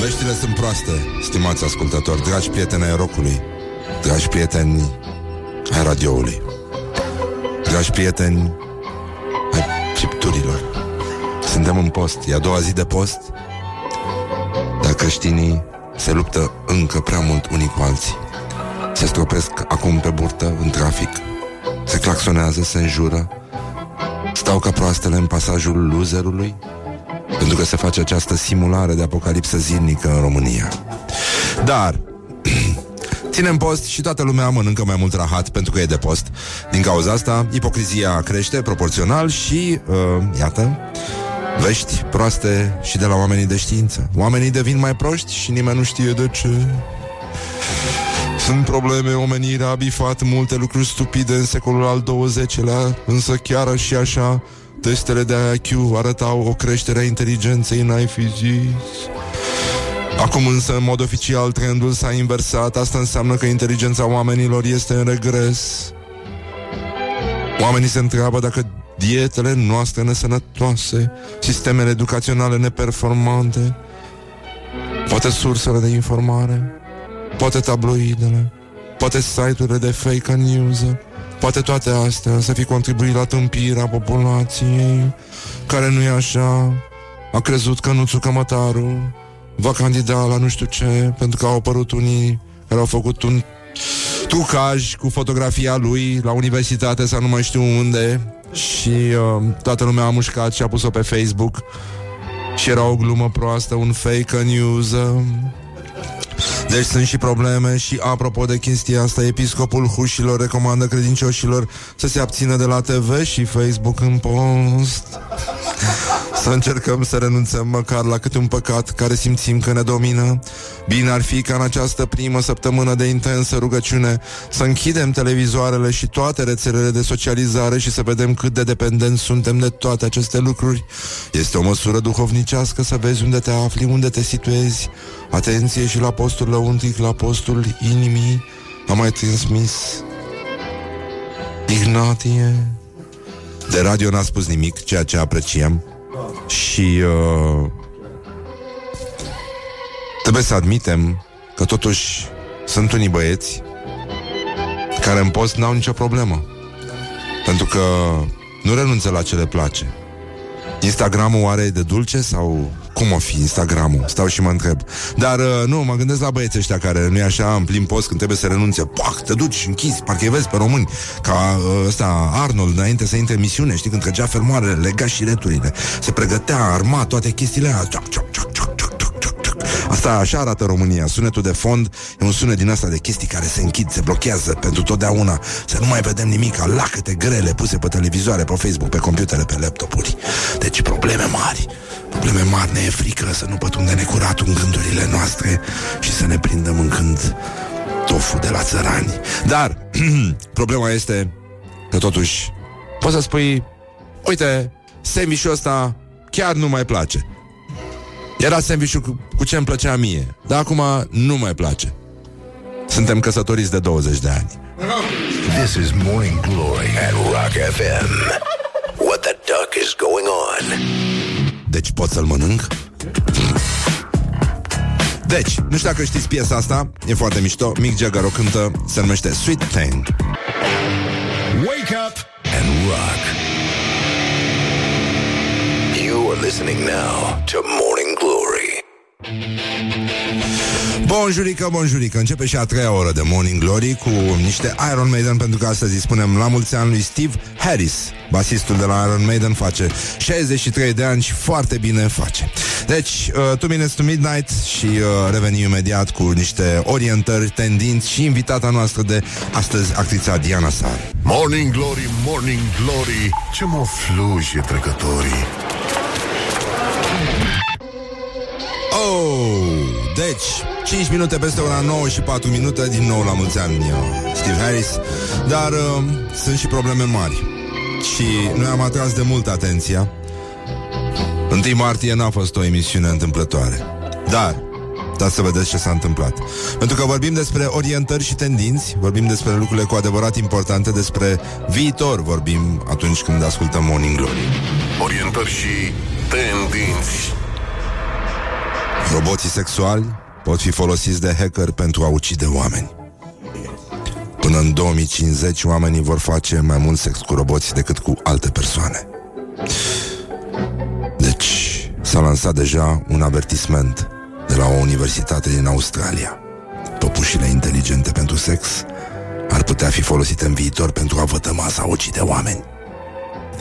Veștile sunt proaste, stimați ascultători, dragi prieteni ai rockului, dragi prieteni ai radioului, dragi prieteni ai chipturilor. Suntem în post, e a doua zi de post, dar creștinii se luptă încă prea mult unii cu alții. Se stropesc acum pe burtă, în trafic, se claxonează, se înjură, stau ca proastele în pasajul loserului, pentru că se face această simulare de apocalipsă zilnică în România. Dar ținem post și toată lumea mănâncă mai mult rahat pentru că e de post. Din cauza asta, ipocrizia crește proporțional și, uh, iată, vești proaste și de la oamenii de știință. Oamenii devin mai proști și nimeni nu știe de ce. Sunt probleme, omenirea a bifat multe lucruri stupide în secolul al douăzeci-lea, însă chiar și așa, testele de I Q arătau o creștere a inteligenței, n-ai fi zis. Acum însă, în mod oficial, trendul s-a inversat. Asta înseamnă că inteligența oamenilor este în regres. Oamenii se întreabă dacă dietele noastre nesănătoase, sistemele educaționale neperformante, poate sursele de informare, poate tabloidele, poate site-urile de fake news, poate toate astea să fi contribuit la tâmpirea populației, care nu e așa, a crezut că Nuțu Cămătaru va candida la nu știu ce, pentru că au apărut unii care au făcut un trucaj cu fotografia lui la universitate sau nu mai știu unde și uh, toată lumea a mușcat și a pus-o pe Facebook și era o glumă proastă, un fake news. Deci sunt și probleme și apropo de chestia asta, episcopul Hușilor recomandă credincioșilor să se abțină de la T V și Facebook în post. Să încercăm să renunțăm măcar la câte un păcat care simțim că ne domină. Bine ar fi ca în această primă săptămână de intensă rugăciune să închidem televizoarele și toate rețelele de socializare și să vedem cât de dependenți suntem de toate aceste lucruri. Este o măsură duhovnicească să vezi unde te afli, unde te situezi. Atenție și la postul lăuntric, la postul inimii. Am mai transmis Ignatie. De radio n-a spus nimic, ceea ce apreciem. Și uh, trebuie să admitem că totuși sunt unii băieți care în post n-au nicio problemă, pentru că nu renunță la ce le place. Instagramul oare e de dulce sau cum o fi Instagramul? Stau și mă întreb. Dar uh, nu, mă gândesc la băieții ăștia care nu e așa, în plin post, când trebuie să renunțe, pac, te duci, închizi, parcă vezi pe români, ca uh, ăsta Arnold, înainte să intre în misiune, știi, când trăgea fermoarele, lega și returile, se pregătea, arma, toate chestiile aia. Cioc, cioc, cioc, cioc, cioc, cioc, cioc. Asta așa arată România, sunetul de fond e un sunet din asta de chestii care se închid, se blochează pentru totdeauna, să nu mai vedem nimic, lacăte grele puse pe televizoare, pe Facebook, pe computere, pe laptopuri. Deci probleme mari. Probleme mari, ne e frică să nu pătundă necuratul în gândurile noastre și să ne prindem mâncând tofu de la țărani. Dar problema este că totuși poți să spui: uite, sandwich-ul ăsta chiar nu mai place. Era sandwich-ul cu, cu ce îmi plăcea mie, dar acum nu mai place. Suntem căsătoriți de douăzeci de ani. This is Morning Glory at Rock F M. What the duck is going on? Deci pot să-l mănânc? Deci, nu știu dacă știți piesa asta, e foarte mișto, Mick Jagger o cântă, se numește Sweet Thing. Wake up and rock. You are listening now to Morning Glory. Bonjurică, bonjurică. Începe și a treia oră de Morning Glory cu niște Iron Maiden, pentru că astăzi îi spunem la mulți ani lui Steve Harris. Basistul de la Iron Maiden face șaizeci și trei de ani și foarte bine face. Deci, uh, Two Minutes to Midnight și uh, revenim imediat cu niște orientări, tendinți și invitata noastră de astăzi, actrița Diana Sar. Morning Glory, Morning Glory, ce mă fluje trecătorii. Oh, deci, cinci minute peste ora nouă și patru minute, din nou la mulți ani, Steve Harris. Dar uh, sunt și probleme mari. Și noi am atras de mult atenția. Întâi martie n-a fost o emisiune întâmplătoare. Dar, dați să vedeți ce s-a întâmplat. Pentru că vorbim despre orientări și tendinți, vorbim despre lucrurile cu adevărat importante, despre viitor vorbim atunci când ascultăm Morning Glory. Orientări și tendinți. Roboții sexuali pot fi folosiți de hacker pentru a ucide oameni. Până în două mii cincizeci, oamenii vor face mai mult sex cu roboți decât cu alte persoane. Deci, s-a lansat deja un avertisment de la o universitate din Australia. Păpușile inteligente pentru sex ar putea fi folosite în viitor pentru a vătăma sau ucide oameni.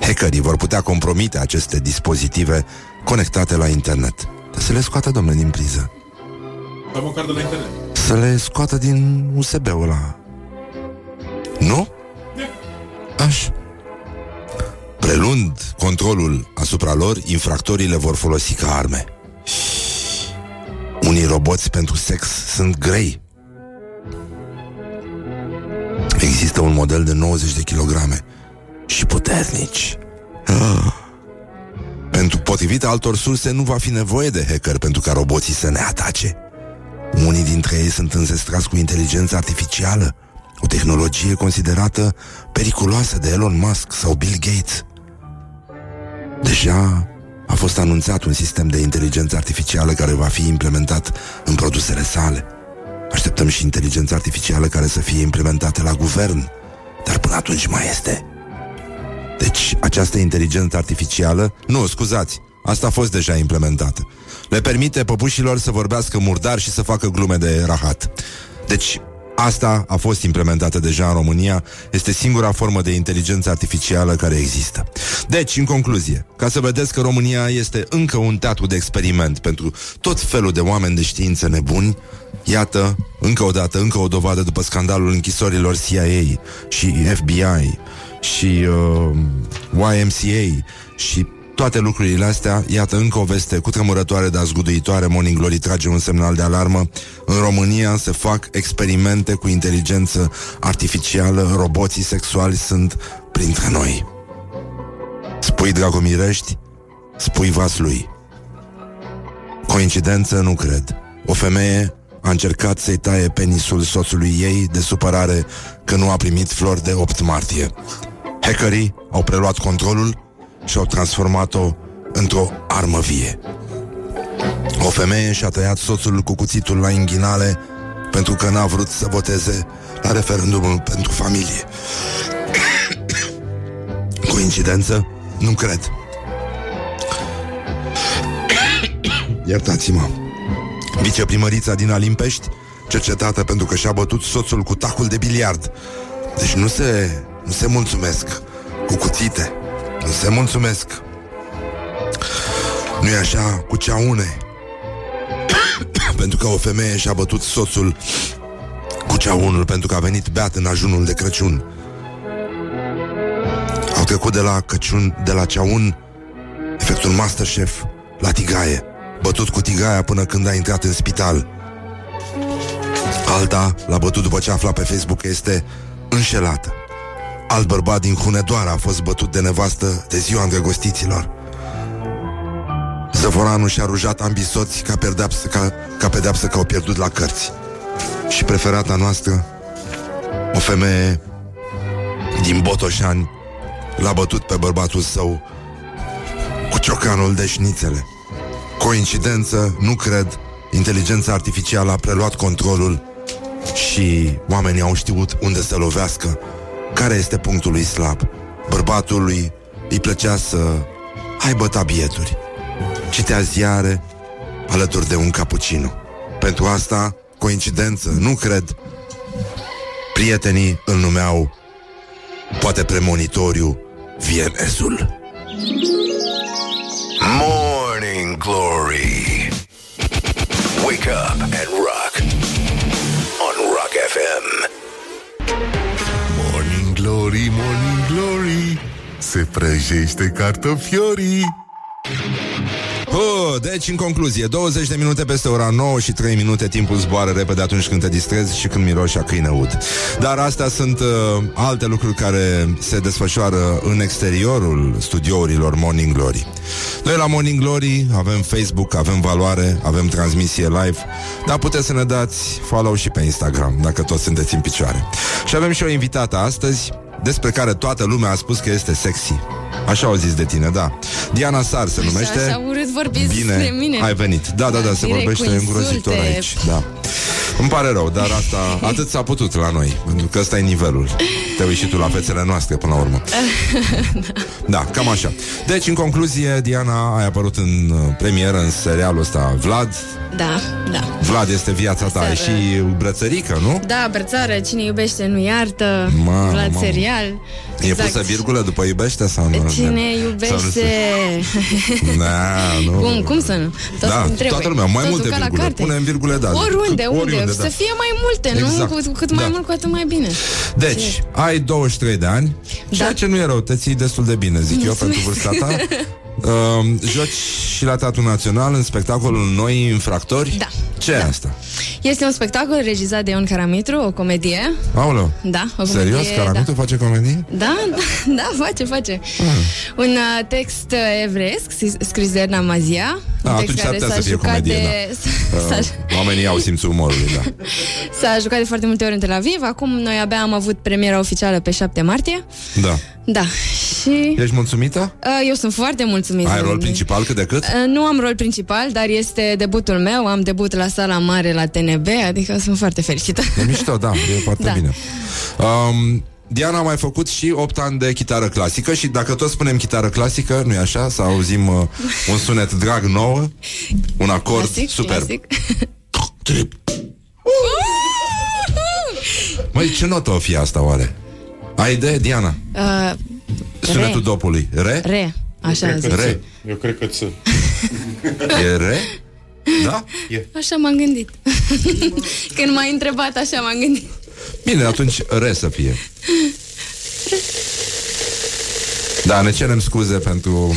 Hackerii vor putea compromite aceste dispozitive conectate la internet. Să le scoată, domnule, din priză. Dar măcar de la internet. Să le scoată din U S B-ul ăla. Nu? Da. Așa. Prelund controlul asupra lor, infractorii le vor folosi ca arme. Unii roboți pentru sex sunt grei. Există un model de nouăzeci de kilograme și puternici. Ah. Pentru, potrivit altor surse, nu va fi nevoie de hacker pentru ca roboții să ne atace. Unii dintre ei sunt înzestrați cu inteligența artificială, o tehnologie considerată periculoasă de Elon Musk sau Bill Gates. Deja a fost anunțat un sistem de inteligență artificială care va fi implementat în produsele sale. Așteptăm și inteligența artificială care să fie implementată la guvern, dar până atunci mai este... Deci, această inteligență artificială... Nu, scuzați, asta a fost deja implementată. Le permite păpușilor să vorbească murdar și să facă glume de rahat. Deci, asta a fost implementată deja în România. Este singura formă de inteligență artificială care există. Deci, în concluzie, ca să vedeți că România este încă un teatru de experiment pentru tot felul de oameni de știință nebuni, iată, încă o dată, încă o dovadă după scandalul închisorilor C I A și F B I... și uh, Y M C A și toate lucrurile astea, iată încă o veste cutremurătoare, dar zguduitoare. Morning Glory trage un semnal de alarmă. În România se fac experimente cu inteligență artificială, roboții sexuali sunt printre noi. Spui Dragomirești, spui Vaslui. Coincidență? Nu cred. O femeie a încercat să-i taie penisul soțului ei de supărare că nu a primit flori de opt martie. Hackerii au preluat controlul și au transformat-o într-o armă vie. O femeie și-a tăiat soțul cu cuțitul la inghinale pentru că n-a vrut să voteze la referendumul pentru familie. Coincidență? Nu cred. Iertați-mă. Viceprimărița din Alimpești, cercetată pentru că și-a bătut soțul cu tacul de biliard. Deci nu se... Nu se mulțumesc cu cuțite. Nu se mulțumesc. Nu-i așa cu ceaune. Pentru că o femeie și-a bătut soțul cu ceaunul pentru că a venit beat în ajunul de Crăciun. Au trecut de la Crăciun, de la ceaun, efectul MasterChef, la tigaie. Bătut cu tigaia până când a intrat în spital. Alta l-a bătut după ce afla pe Facebook că este înșelată. Alt bărbat din Hunedoara a fost bătut de nevastă de ziua îndrăgostiților. Zăvoranul și-a rujat ambii soți ca pedeapsă, ca, ca pedeapsă că au pierdut la cărți. Și preferata noastră, o femeie din Botoșani, l-a bătut pe bărbatul său cu ciocanul de șnițele. Coincidență? Nu cred. Inteligența artificială a preluat controlul și oamenii au știut unde să lovească. Care este punctul lui slab? Bărbatului îi plăcea să aibă tabieturi. Citea ziare alături de un cappuccino. Pentru asta, coincidență, nu cred. Prietenii îl numeau, poate premonitoriu, V M S-ul. Morning Glory. Wake up and rock on Rock F M. Morning Glory, Morning Glory, se prăjește cartofiorii. Uh, deci, în concluzie, douăzeci de minute peste ora nouă și trei minute, timpul zboară repede atunci când te distrezi și când miroși a câine ud. Dar astea sunt uh, alte lucruri care se desfășoară în exteriorul studiourilor Morning Glory. Noi la Morning Glory avem Facebook, avem valoare, avem transmisie live, dar puteți să ne dați follow și pe Instagram, dacă toți sunteți în picioare. Și avem și o invitată astăzi, despre care toată lumea a spus că este sexy. Așa au zis de tine, da. Diana Sar se numește. Așa, așa urât vorbiți bine, de mine. Ai venit. Da, da, da, da, se vorbește îngrozitor aici, da. Îmi pare rău, dar asta, atât s-a putut la noi, pentru că ăsta e nivelul. Te uiți și tu la fețele noastre până la urmă. Da, cam așa. Deci, în concluzie, Diana, ai apărut în premieră în serialul ăsta Vlad. Da, da. Vlad este viața ta, e și brățărică, nu? Da, brățară, cine iubește nu iartă. Ma, Vlad ma. Serial. E exact. Pusă virgulă după iubește sau nu? Cine iubește. Da, nu. Cum, cum să nu? Tot da, toată lumea, mai tot multe virgule. Punem virgule, da. Oriunde, unde, oriunde, să da. Fie mai multe, exact. Nu? Cu cât mai da. Mult, cu atât mai bine. Deci, ce? Ai douăzeci și trei de ani, da. Ceea ce nu e rău, te ții destul de bine, zic. Mulțumesc. Eu, pentru vârsta ta. Uh, joci și la Teatrul Național în spectacolul Noi Infractori? Da. Ce da. E asta? Este un spectacol regizat de Ion Caramitru, o comedie. Aoleu? Da, o comedie. Serios? Caramitru da. Face comedie? Da, da, da, face, face. Mm. Un uh, text evresc scris de Na Mazia. Da, un text care s-a jucat comedie, de... Da. Uh, oamenii au simțul umorului, da. S-a jucat de foarte multe ori în Tel Aviv. Acum noi abia am avut premiera oficială pe șapte martie. Da. Da, și... Ești mulțumită? Eu sunt foarte mulțumită. Ai rol principal cât de cât? Nu am rol principal, dar este debutul meu. Am debut la Sala Mare la T N B. Adică sunt foarte fericită. E mișto, da, e foarte da. Bine. um, Diana a mai făcut și opt ani de chitară clasică. Și dacă tot spunem chitară clasică, nu-i așa? Să auzim uh, un sunet drag nouă. Un acord classic, superb. Măi, ce notă o fi asta oare? Ai idee, Diana? Uh, Sunetul re. Dopului. Re? Re, așa eu zice. Re. Eu cred că ță. E re? Da? E. Așa m-am gândit. Când m-ai întrebat, așa m-am gândit. Bine, atunci re să fie. Re. Da, ne cerem scuze pentru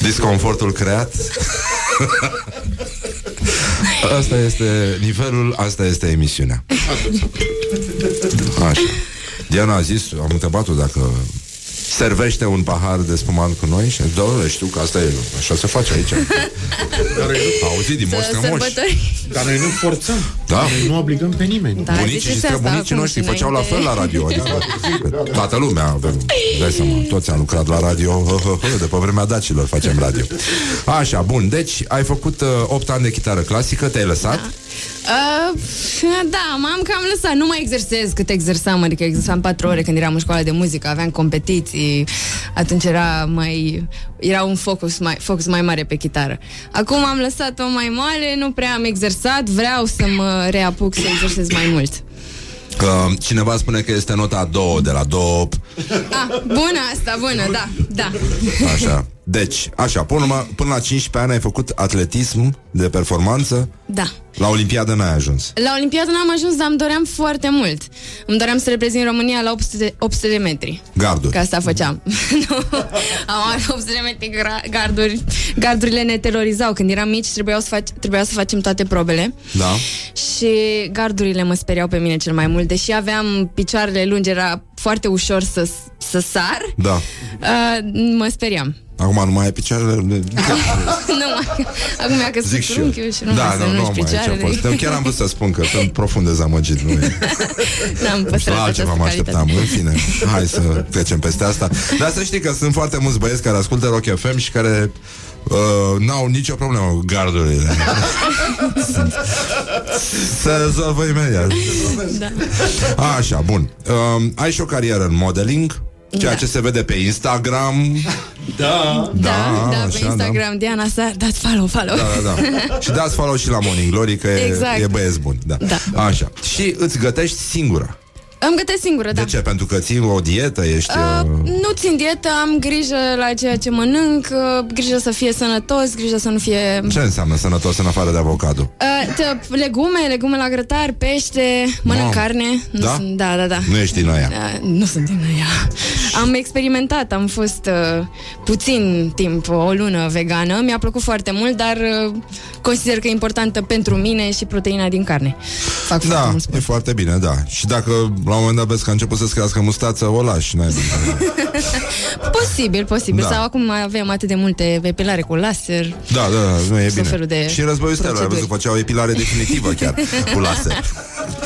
disconfortul creat. Asta este nivelul, asta este emisiunea. Așa. Diana a zis, am întrebat-o dacă servește un pahar de spumant cu noi și a zis, doamne, știu că asta e, așa se face aici. Dar auzit din moș strămoși. Dar noi nu forțăm, da. Noi nu obligăm pe nimeni. Da, bunicii și străbunicii noștri făceau la fel la radio. Toată lumea avem, dai seama, toți am lucrat la radio, de pe vremea dacilor facem radio. Așa, bun, deci ai făcut opt ani de chitară clasică, te-ai lăsat? Da. Uh, da, m-am cam lăsat. Nu mai exersez cât exersam. Adică exersam patru ore când eram în școală de muzică. Aveam competiții. Atunci era mai Era un focus mai, focus mai mare pe chitară. Acum am lăsat-o mai mare. Nu prea am exersat. Vreau să mă reapuc să exersez mai mult. Că cineva spune că este nota a doua de la două. Ah, bună asta, bună, da, da. Așa, deci, așa, până, urmă, până la cincisprezece ani ai făcut atletism de performanță. Da. La Olimpiadă n-ai ajuns. La Olimpiadă n-am ajuns, dar îmi doream foarte mult. Îmi doream să reprezint România la opt sute de metri. Garduri. Că asta făceam. Am opt sute de metri garduri. Gardurile ne terorizau. Când eram mici trebuiau să, fac, trebuiau să facem toate probele. Da. Și gardurile mă speriau pe mine cel mai mult. Deși aveam picioarele lungi, era foarte ușor să, să sar. Da. uh, Mă speriam. Acum nu mai ai picioarele. Nu mai. Acum mi-a căsut trunchiul și nu da, mai să nu-și picioarele. Chiar am vrut să spun că sunt profund dezamăgit. Nu e. N-am păstrat la altceva mă așteptam. În fine, hai să trecem peste asta. Dar să știi că sunt foarte mulți băieți care ascultă Rock F M și care uh, n-au nicio problemă cu gardurile. Să rezolvă imediat. Da. Așa, bun. uh, Ai și o carieră în modeling, ceea da. Ce se vede pe Instagram. Da, da, da, da, pe Instagram, da. Diana Sar, dați follow, follow. Da, da, da. Și dați follow și la Morning Glory, că exact. e, e băieț bun. Da. Da. Așa. Și îți gătești singura. Îmi gătesc singură, de da. De ce? Pentru că ții o dietă? Ești... Uh, nu țin dietă, am grijă la ceea ce mănânc, uh, grijă să fie sănătos, grijă să nu fie... Ce înseamnă sănătos în afară de avocado? Uh, te, legume, legume la grătar, pește, mănânc wow. carne. Nu da? Sunt, da, da, da. Nu ești din aia? Uh, nu sunt din aia. Am experimentat, am fost uh, puțin timp, o lună vegană, mi-a plăcut foarte mult, dar uh, consider că e importantă pentru mine și proteina din carne. Fac da, foarte mult e foarte bine, da. Și dacă... La un moment dat vezi că a început să-ți crească mustață, o lași. Posibil, posibil. Da. Sau acum avem atât de multe epilare cu laser. Da, da, nu e bine. Felul de și în Războiul Stelor, vezi că făceau epilare definitivă chiar cu laser.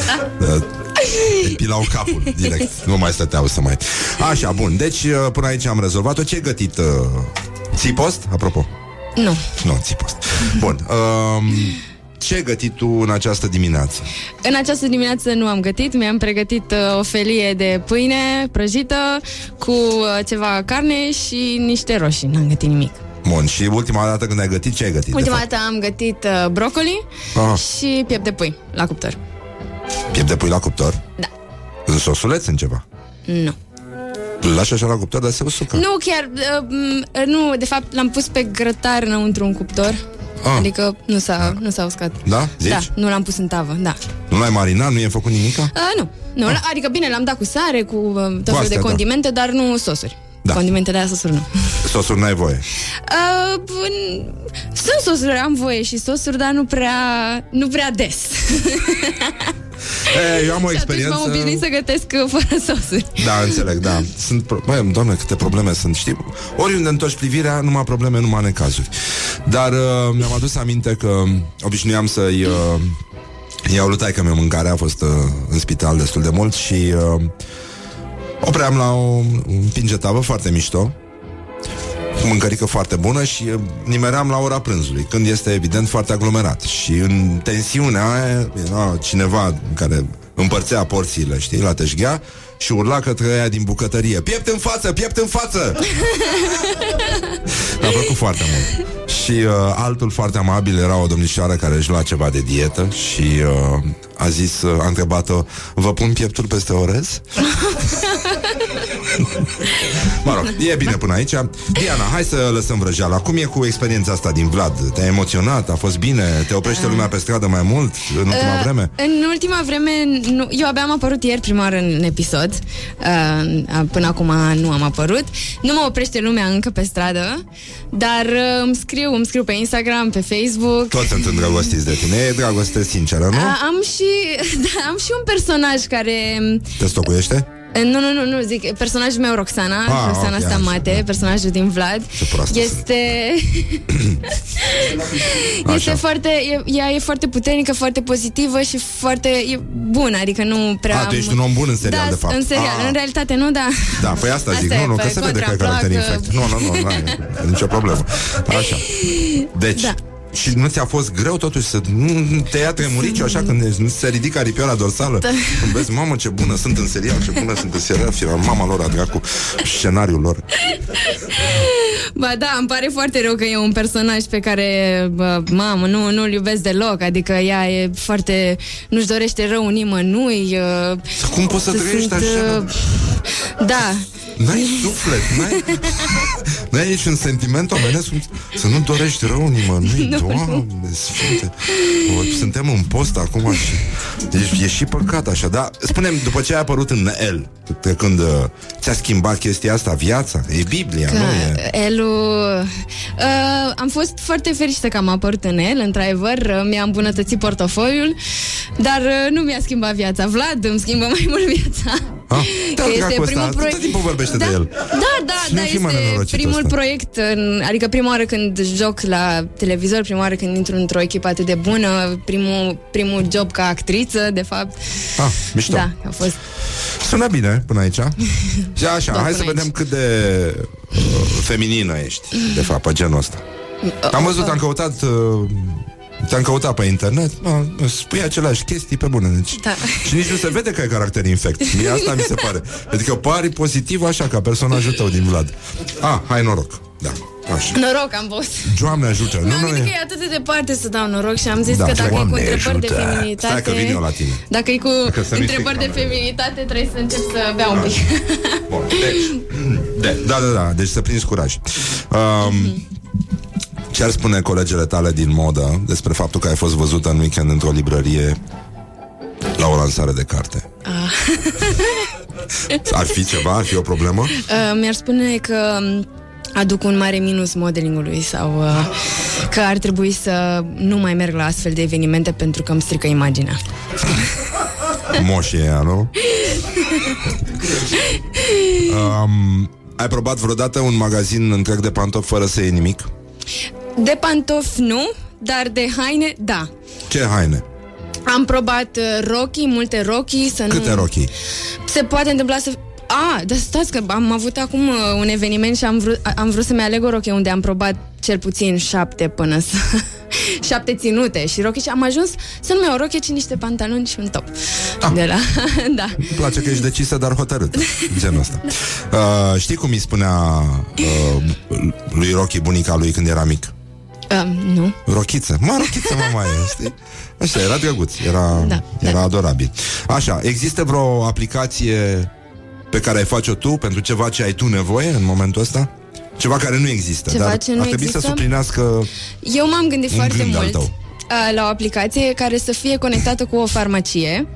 Da. Da. Epilau capul direct. Nu mai stăteau să mai... Așa, bun. Deci, până aici am rezolvat-o. Ce-ai gătit? Uh... Ții post? Apropo. Nu. Nu, ții post. Bun. Um... Ce ai gătit tu în această dimineață? În această dimineață nu am gătit. Mi-am pregătit uh, o felie de pâine prăjită cu uh, ceva carne și niște roșii. N-am gătit nimic. Bun, și ultima dată când ai gătit, ce ai gătit? Ultima dată am gătit uh, broccoli ah. și piept de pui la cuptor. Piept de pui la cuptor? Da. În sosuleț, în ceva? Nu. Lași așa la cuptor, dar se usucă. Nu, chiar, uh, nu, de fapt l-am pus pe grătar înăuntru un cuptor. Ah. Adică nu s-a, nu s-a uscat. Da? Zici? Da, nu l-am pus în tavă, da. Nu l-ai marinat, nu i-am făcut nimica? A, nu, nu ah. adică bine, l-am dat cu sare, cu uh, tot felul de condimente, da. Dar nu sosuri. Da. Condimentele aia, sosuri nu. Sosuri n-ai voie? Uh, bun... Sunt sosuri, am voie și sosuri, dar nu prea, nu prea des. E, eu am o experiență. Și atunci m-am obișnuit să gătesc fără sosuri. Da, înțeleg, da. Sunt pro... Băi, doamne, câte probleme sunt, știi? Oriunde întorci privirea, numai probleme, numai necazuri. Dar uh, mi-am adus aminte că obișnuiam să-i... Uh, iau lui taică-mea mâncarea, a fost uh, în spital destul de mult și... Uh, opream la o pingetavă foarte mișto, cu mâncărică foarte bună și nimeream la ora prânzului, când este evident foarte aglomerat. Și în tensiunea aia era cineva care împărțea porțiile, știi, la teșghea și urla către aia din bucătărie: piept în față, piept în față! Mi-a plăcut foarte mult. Și uh, altul foarte amabil era o domnișoară care își lua ceva de dietă și uh, a zis, uh, a întrebat-o: vă pun pieptul peste orez? Mă rog, e bine până aici. Diana, hai să lăsăm vrăjeala. Cum e cu experiența asta din Vlad? Te-ai emoționat? A fost bine? Te oprește lumea pe stradă mai mult în ultima uh, vreme? În ultima vreme, nu, eu abia am apărut ieri prima oară în episod. Uh, până acum nu am apărut. Nu mă oprește lumea încă pe stradă, dar uh, îmi scriu, îmi scriu pe Instagram, pe Facebook. Toți sunt îndrăgostiți de tine. E dragoste sinceră, nu? Uh, am, și, da, am și un personaj care... Te stocuiește? Nu, nu, nu, nu, zic, personajul meu, Roxana, ah, Roxana okay, Stamate, așa, personajul din Vlad, este... este foarte, e, ea e foarte puternică, foarte pozitivă și foarte e bună, adică nu prea... Ah, tu ești un om bun în serial, da, de fapt. în serial, ah. în realitate nu, da. Da, păi asta, asta zic, e, nu, nu, că se vede că ai caracter infect. Nu, nu, nu, nu, e nicio problemă. Așa, deci... Da. Și nu ți-a fost greu totuși să te ia tremuriciu așa când se ridică aripioara dorsală? Da. Când vezi, mamă, ce bună sunt în serial, ce bună sunt în serial, și la mama lor a dracu scenariul lor. Ba da, îmi pare foarte rău că e un personaj pe care, bă, mamă, nu, nu-l iubesc deloc, adică ea e foarte, nu-și dorește rău nimănui. Cum poți să trăiești sunt, așa? Da. N-ai suflet, n-ai, n-ai niciun sentiment omenesc să nu dorești rău nimănui, nu, Doamne, nu. Sfinte. Suntem în post acum și deci e și păcat așa, dar spune-mi, după ce ai apărut în El, de când ți-a schimbat chestia asta, viața, e Biblia, că nu e? El-ul... Uh, am fost foarte fericită că am apărut în El, într-adevăr, mi-a îmbunătățit portofoliul, dar uh, nu mi-a schimbat viața. Vlad îmi schimbă mai mult viața. Ah, este primul proiect... Tot timpul vorbește da, de el. Da, da, și da, este primul asta. proiect, în, adică prima oară când joc la televizor, prima oară când intru într-o echipă atât de bună, primul, primul job ca actriță, de fapt. Ah, mișto. Da, a fost... Sună bine până aici. Și așa, da, hai să vedem aici. cât de uh, feminină ești, de fapt, pe genul ăsta. Uh, am văzut, uh, am căutat... Uh, Te-am căutat pe internet, mă, spui aceleași chestii pe bune, deci. Da. Și nici nu se vede că ai caracter infect. Mie asta mi se pare. Adică pari pozitiv așa ca personajul tău din Vlad. Ah, hai noroc. Da, așa. Noroc am fost. Doamne ajută. M-am nu, nu gândit e... că e atât de departe să dau noroc și am zis da, că dacă Doamne e cu întrebări ajută. de feminitate. Stai că vin eu la tine. Dacă e cu dacă întrebări de feminitate, trebuie să încep să beau da. un pic. Bun, deci. Da, da, da, deci să prinzi curaj. Um, ce ar spune colegele tale din modă despre faptul că ai fost văzută în weekend într-o librărie la o lansare de carte? Ah. Ar fi ceva? Ar fi o problemă? Uh, mi-ar spune că aduc un mare minus modelingului sau uh, că ar trebui să nu mai merg la astfel de evenimente pentru că îmi strică imaginea. Moșie ea, nu? um, ai probat vreodată un magazin întreg de pantofi fără să iei nimic? De pantofi nu, dar de haine, da. Ce haine? Am probat rochii, multe rochii să Câte nu... rochii? Se poate întâmpla să... A, dar stați că am avut acum un eveniment și am vrut, am vrut să-mi aleg o rochie unde am probat cel puțin șapte până să... șapte ținute și rochii și am ajuns să nu-mi o rochie, ci niște pantaloni și un top. Ah. De la... da. Îmi place că ești decisă, dar hotărât. Genul ăsta. Da. Uh, știi cum îi spunea uh, lui Rochi bunica lui când era mic? Uh, nu. Rochiță. Mă, rochiță, mă, mai este. Așa, era drăguț, era, da, era da. adorabil. Așa, există vreo aplicație pe care ai face-o tu pentru ceva ce ai tu nevoie în momentul ăsta? Ceva care nu există, ceva dar ce nu ar trebui există? Să suplinească. Eu m-am gândit foarte mult la o aplicație care să fie conectată cu o farmacie.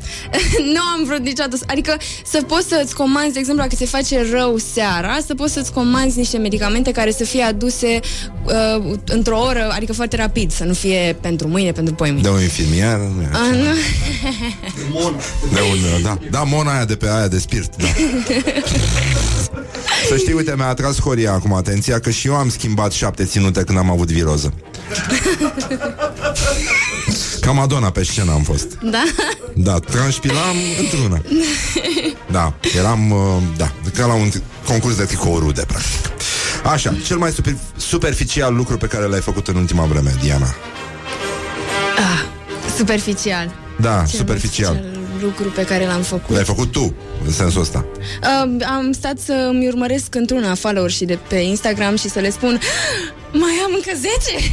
Nu am vrut niciodată. Adică să poți să-ți comanzi, de exemplu, dacă se face rău seara, să poți să-ți comanzi niște medicamente care să fie aduse uh, într-o oră, adică foarte rapid, să nu fie pentru mâine, pentru poimâine. De un infirmier. A, nu. De un, da. Da, mona aia de pe aia de spirit. Da. Să știi, uite, mi-a atras Horia acum atenția că și eu am schimbat șapte ținute când am avut viroză. Ca Madonna pe scenă am fost. Da? Da, transpiram într-una. Da, eram, da, ca la un concurs de tricouri de practic. Așa, cel mai super, superficial lucru pe care l-ai făcut în ultima vreme, Diana? Ah, superficial. Da, cel superficial. Mai superficial lucru pe care l-am făcut. L-ai făcut tu, în sensul ăsta. Uh, am stat să mi urmăresc într-una follower și de pe Instagram și să le spun: mai am încă zece,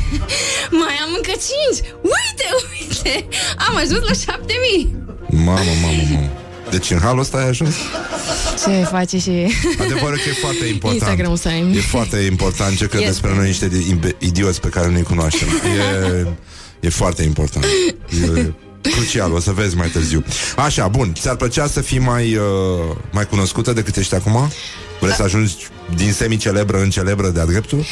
mai am încă cinci, uite, uite, am ajuns la șapte mii. Mamă, mamă, mamă. Deci în halul ăsta ai ajuns? Ce face și... Adevărul că e foarte important. Instagram-ul să ai. E foarte important ce crede despre noi niște idioți pe care nu-i cunoaștem. E, e foarte important. E... crucial, o să vezi mai târziu. Așa, bun, ți-ar plăcea să fii mai uh, mai cunoscută decât ești acum? Vrei să ajungi din semi-celebră în celebră de-a dreptul? Uh,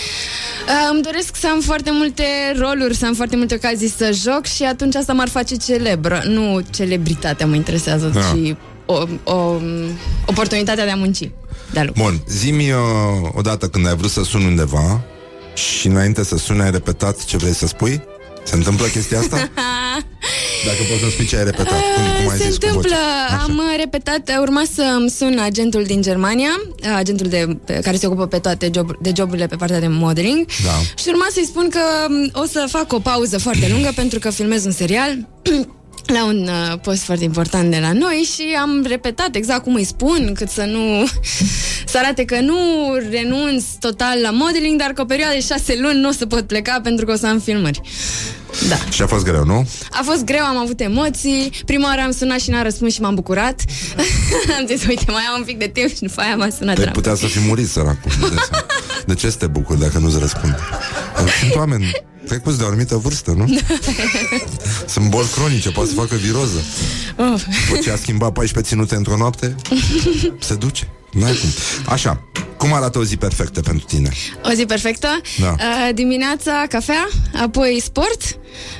îmi doresc să am foarte multe roluri, să am foarte multe ocazii să joc și atunci asta m-ar face celebră. Nu celebritatea mă interesează, da. ci o, o, oportunitatea de a munci. De-a lucru. Bun, zi-mi uh, odată când ai vrut să suni undeva și înainte să suni ai repetat ce vrei să spui? Se întâmplă chestia asta? Dacă poți să-mi spui ce ai repetat. Cum, cum ai Se zis întâmplă, am repetat. Urma să-mi sun agentul din Germania, agentul de, care se ocupă pe toate job, de joburile pe partea de modeling, da. Și urma să-i spun că o să fac o pauză foarte lungă pentru că filmez un serial la un uh, post foarte important de la noi și am repetat exact cum îi spun, cât să nu să arate că nu renunț total la modeling, dar că o perioadă de șase luni nu o să pot pleca pentru că o să am filmări. Da. Și a fost greu, nu? A fost greu, am avut emoții. Prima oară am sunat și n-a răspuns și m-am bucurat. Am zis, uite, mai am un pic de timp și după aia m-a sunat. Păi putea să fi murit, săracul. De ce să te bucuri dacă nu-ți răspunde? Sunt oameni trecuți de o anumită vârstă, nu? Sunt boli cronice, poate să facă viroză. După ce a schimbat paisprezece ținute într-o noapte, se duce. N-ai cum. Așa, cum arată o zi perfectă pentru tine? O zi perfectă? Da. Uh, dimineața cafea, apoi sport,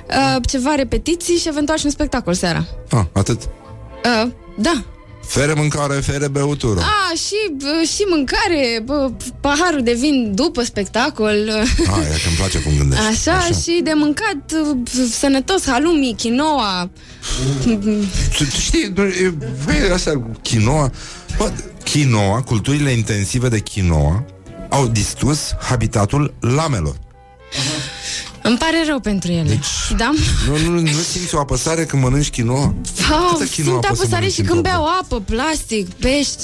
uh, ceva repetiții și eventual și un spectacol seara. Ah, atât? Uh, da. Fere mâncare, fere beutură. Ah, și, și mâncare, paharul de vin după spectacol. Ah, e că îmi place cum gândești. Așa, așa, și de mâncat sănătos, halumi, quinoa. Știi, asta, quinoa... Quinoa, culturile intensive de quinoa au distrus habitatul lamelor. Îmi pare rău pentru ele. Deci, da? Nu, nu, nu simți o apăsare când mănânci quinoa? Wow, sunt apăsare și când beau apă, plastic, pești.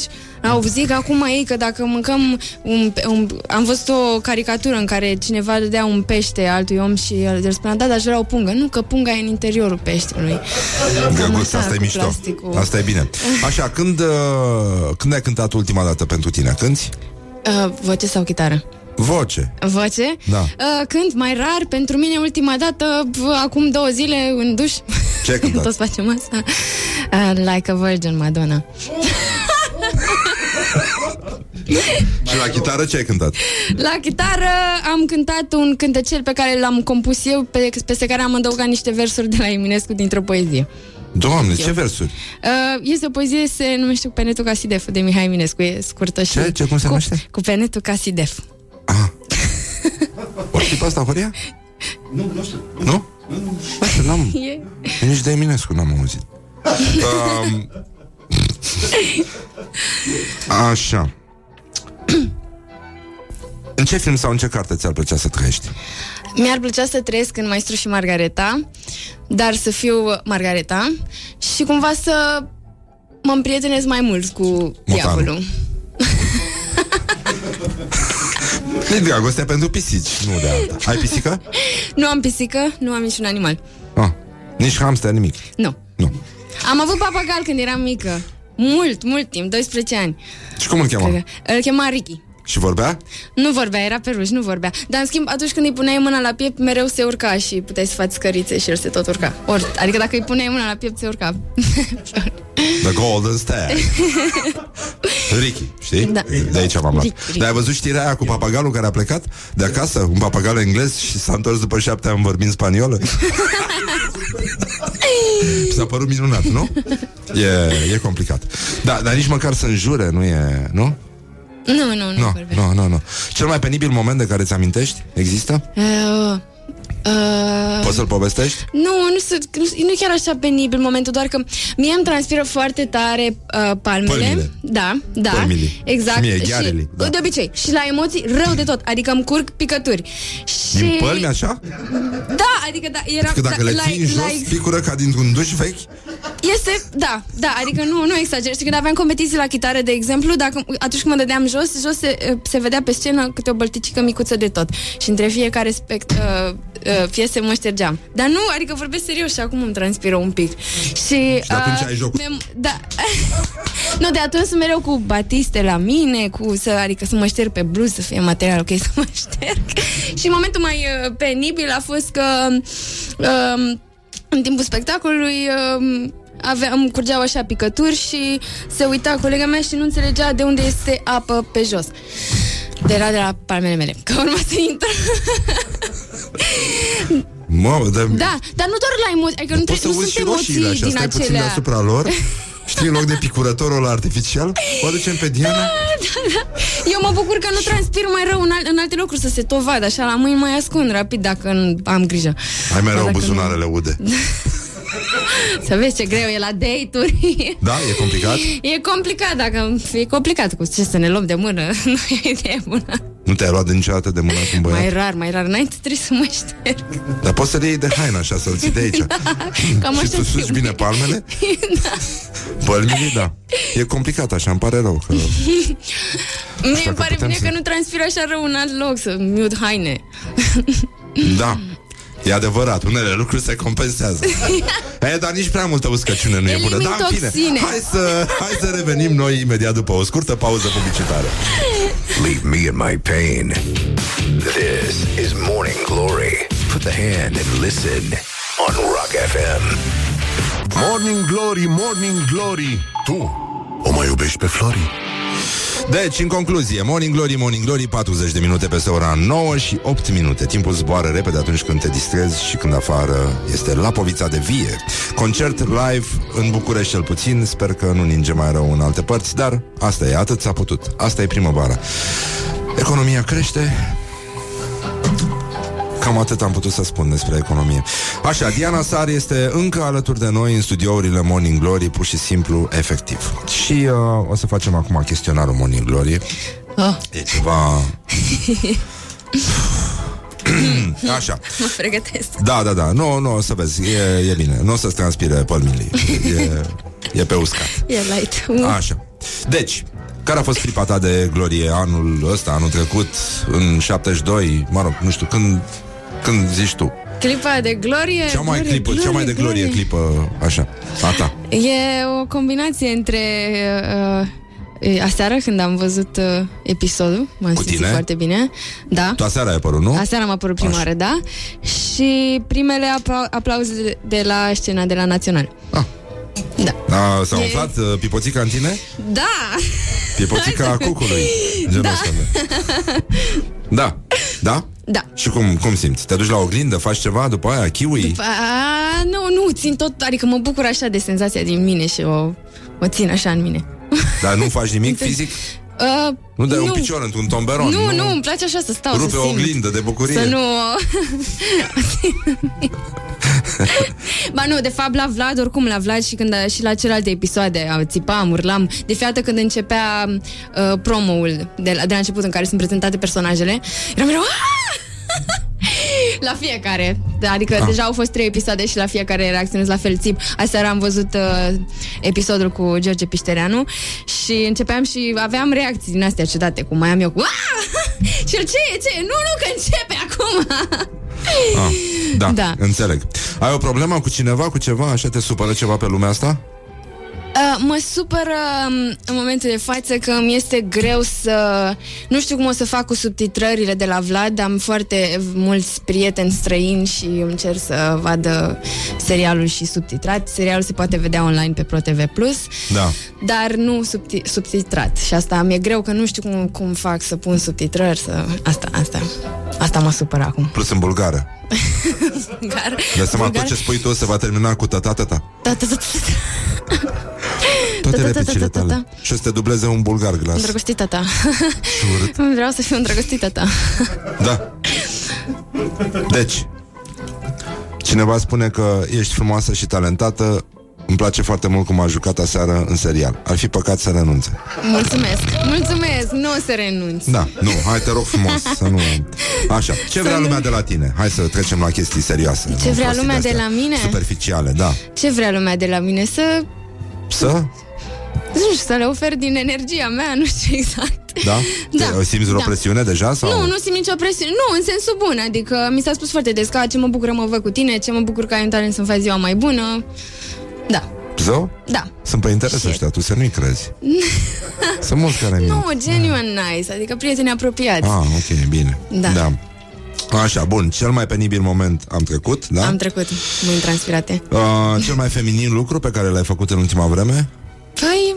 Au zic acum ei că dacă mâncăm un, un, am văzut o caricatură în care cineva dădea un pește altui om și el îl spunea, da, dar aș vrea o pungă. Nu, că punga e în interiorul peștelui. Drăguț, asta e mișto, plasticul. Asta e bine. Așa, când, când ai cântat ultima dată pentru tine? Cânti? Uh, voce sau chitară? Voce. Voce? Da. Uh, cânt mai rar, pentru mine ultima dată acum două zile în duș. Ce cântați? Toți facem asta. uh, Like a Virgin, Madonna. Și la chitară ce ai cântat? La chitară am cântat un cântecel pe care l-am compus eu, pe, peste care am adăugat niște versuri de la Eminescu dintr-o poezie. Doamne, ce versuri? Uh, este o poezie, se numește Cu penetul ca sidef, de Mihai Eminescu, e scurtă și... Ce? Ce? Cum se numește? Cu, cu penetul ca sidef. Ah. O știi pe asta, Horia? Nu, nu știu. Nu? Asta n-am... E... Nici de Eminescu n-am auzit. uh, Așa. În ce film sau în ce carte ți-ar plăcea să trăiești? Mi-ar plăcea să trăiesc în Maestru și Margareta, dar să fiu Margareta și cumva să mă împrietenesc mai mult cu Motanu. Diavolul. E dragostea pentru pisici, nu de alta. Ai pisică? Nu am pisică, nu am niciun animal. Ah, nici hamster, nimic? Nu. Nu. Am avut papagal când eram mică. Mult, mult timp, doisprezece ani. Și cum îl chema? Îl chema Ricky. Și vorbea? Nu vorbea, era peruș, nu vorbea. Dar în schimb, atunci când îi puneai mâna la piept, mereu se urca și puteai să faci scărițe și el se tot urca. Or, adică dacă îi puneai mâna la piept, se urca. The Golden Star. Ricky, știi? Da. De aici m-am luat. Ricky, Ricky. Dar ai văzut știrea aia cu papagalul care a plecat de acasă? Un papagal englez și s-a întors după șapte ani vorbind spaniolă? S-a părut minunat, nu? E, e complicat. Da, dar nici măcar să înjure, nu e, nu? Nu, nu, nu. No, no, no, no. Cel mai penibil moment de care ți-amintești? Există? Uh, uh, Poți să-l povestești? Nu, nu, nu e chiar așa penibil momentul, doar că mie îmi transpiră foarte tare uh, palmele. Pălmile. Da, da. Pălmile. Exact. Mie, și, da. De obicei. Și la emoții, rău de tot. Adică îmi curg picături. Și... Din pălmi, așa? Da, adică da, era... Adică dacă da, le ții la, jos, la... picură ca dintr-un duș vechi? Este, da, da, adică nu, nu exagerez. Când aveam competiții la chitară, de exemplu, dacă, atunci când mă dădeam jos, jos se, se vedea pe scenă câte o bălticică micuță de tot. Și între fiecare spect, uh, uh, piese mă ștergeam. Dar nu, adică vorbesc serios și acum îmi transpiră un pic. Și, și atunci uh, ai jocul. Da. Nu, de atunci sunt mereu cu batiste la mine, cu să, adică să mă șterg pe bluză, să fie material, ok, să mă șterg. Și momentul mai uh, penibil a fost că uh, în timpul spectacolului... Uh, Avea, îmi curgeau așa picături și se uita colega mea și nu înțelegea de unde este apă pe jos. De la, de la palmele mele. Că urma să intră. Mamă, dar... Da, dar nu doar la emoții. Adică nu trebuie, nu sunt emoții așa, din acelea. Poți să uzi și roșiile așa, stai puțin deasupra lor. Știi, în loc de picurătorul artificial, o aducem pe Diana? Da, da, da. Eu mă bucur că nu transpir mai rău în, al, în alte locuri, să se tovadă așa, la mâini mai ascund rapid dacă am grijă. Hai mai rău buzunarele nu... ude. Să vezi ce greu e la date-uri. Da, e complicat? E complicat, dacă e complicat cu ce să ne luăm de mână. Nu e idee bună. Nu te-ai luat de niciodată de mână cu un băiat? Mai rar, mai rar, înainte trebuie să mă șterg. Dar poți să-l iei de haină așa, să-l ții de aici, da, cam și să suci bine palmele? Da. Pălmile, da. E complicat așa, îmi pare rău că... Mie îmi pare bine să... că nu transpiră așa rău în alt loc, să miut haine. Da. E adevărat, unele lucruri se compensează. E, dar nici prea multă uscăciune nu e bună. Dar, în fine, hai să, hai să revenim noi imediat după o scurtă pauză publicitară. Leave me in my pain. This is Morning Glory. Put the hand and listen on Rock F M. Morning Glory, Morning Glory. Tu o mai iubești pe Flori? Deci, în concluzie, Morning Glory, Morning Glory, patruzeci de minute peste ora nouă și opt minute. Timpul zboară repede atunci când te distrezi și când afară este lapovița de vie. Concert live în București cel puțin, sper că nu ninge mai rău în alte părți, dar asta e, atât s-a putut. Asta e primăvara. Economia crește... Cam atât am putut să spun despre economie. Așa, Diana Sar este încă alături de noi în studiourile Morning Glory, pur și simplu, efectiv. Și uh, o să facem acum chestionarul Morning Glory. Oh. E ceva... Așa. Mă pregătesc. Da, da, da. Nu, nu, o să vezi. E, e bine. Nu o să-ți transpire pălmilii. E, e pe uscat. E light. Așa. Deci, care a fost clipa ta de glorie anul ăsta, anul trecut, în șaptezeci și doi, mă rog, nu știu, când, când zici tu? Clipa de glorie? Cea mai, glorie, clipă, glorie, cea mai de glorie, glorie clipă, așa, a ta. E o combinație între... Uh, aseară, când am văzut uh, episodul, m-am Cu simțit tine? foarte bine. Da. Tu aseară ai apărut, nu? Aseară am apărut prima oară, da. Și primele apla- aplauze de la scena de la Național. Ah. Da. A, s-a umflat e... pipoțica în tine? Da! Pipoțica a cucului. Da. Da. Da? Da. Și cum, cum simți? Te duci la oglindă, faci ceva, după aia kiwi? După, a, nu, nu, țin tot, adică mă bucur așa de senzația din mine și o, o țin așa în mine. Dar nu faci nimic fizic? Uh, nu dai nu. un picior într-un tomberon. Nu, nu, nu, îmi place așa să stau, rupe să simt. Rupe o oglindă de bucurie. Să nu... Ba nu, de fapt la Vlad, oricum la Vlad și, când, și la celelalte episoade țipam, urlam. De fiată când începea uh, promo-ul de la, de la început, în care sunt prezentate personajele, eram mereu... La fiecare, adică ah. deja au fost trei episoade și la fiecare reacționez la fel, țip. Aseară am văzut uh, episodul cu George Piștereanu și începeam și aveam reacții din astea ciudate, cum mai am eu cu și el, ce e, ce e? Nu, nu, că începe acum. ah, da, da, înțeleg. Ai o problemă cu cineva, cu ceva, așa te supără ceva pe lumea asta? Uh, mă supără în momentul de față că îmi este greu să... Nu știu cum o să fac cu subtitrările de la Vlad, am foarte mulți prieteni străini și îmi cer să vadă serialul și subtitrat. Serialul se poate vedea online pe ProTV Plus, da. Dar nu subti- subtitrat. Și asta mi-e greu, că nu știu cum, cum fac să pun subtitrări, să... Asta, asta. Asta mă supără acum. Plus în bulgară. Bulgară. Dă seama, tot ce spui tu se va termina cu ta-ta-ta-ta. Ta-ta-ta-ta. Toate repicile tale. Și o să te dubleze un bulgar glas. Îndrăgostită ta. Vreau să fiu îndrăgostită ta. Da. Deci, cineva spune că ești frumoasă și talentată. Îmi place foarte mult cum a jucat aseară în serial. Ar fi păcat să renunțe. Mulțumesc, mulțumesc, nu o să renunț. Da, nu, hai te rog frumos să nu... Așa, ce vrea să lumea nu... de la tine? Hai să trecem la chestii serioase. Ce vrea lumea de la mine? Superficiale, da. Ce vrea lumea de la mine? Să... Să? Nu știu, să le ofer din energia mea, nu știu exact. Da? Da. Te, simți o da. presiune deja? Sau? Nu, nu simt nicio presiune. Nu, în sensul bun. Adică mi s-a spus foarte des ca ce mă bucură mă văd cu tine, ce mă bucur că ai un talent să-mi faci ziua mai bună. Da. Zău? Da. Sunt pe interes ăștia, tu să nu-i crezi. Sunt mulți care nu, genuine da. nice, adică prieteni apropiați. Ah, ok, bine. Da. Da. Așa, bun, cel mai penibil moment am trecut, da? Am trecut, mâini transpirate. uh, Cel mai feminin lucru pe care l-ai făcut în ultima vreme? Păi,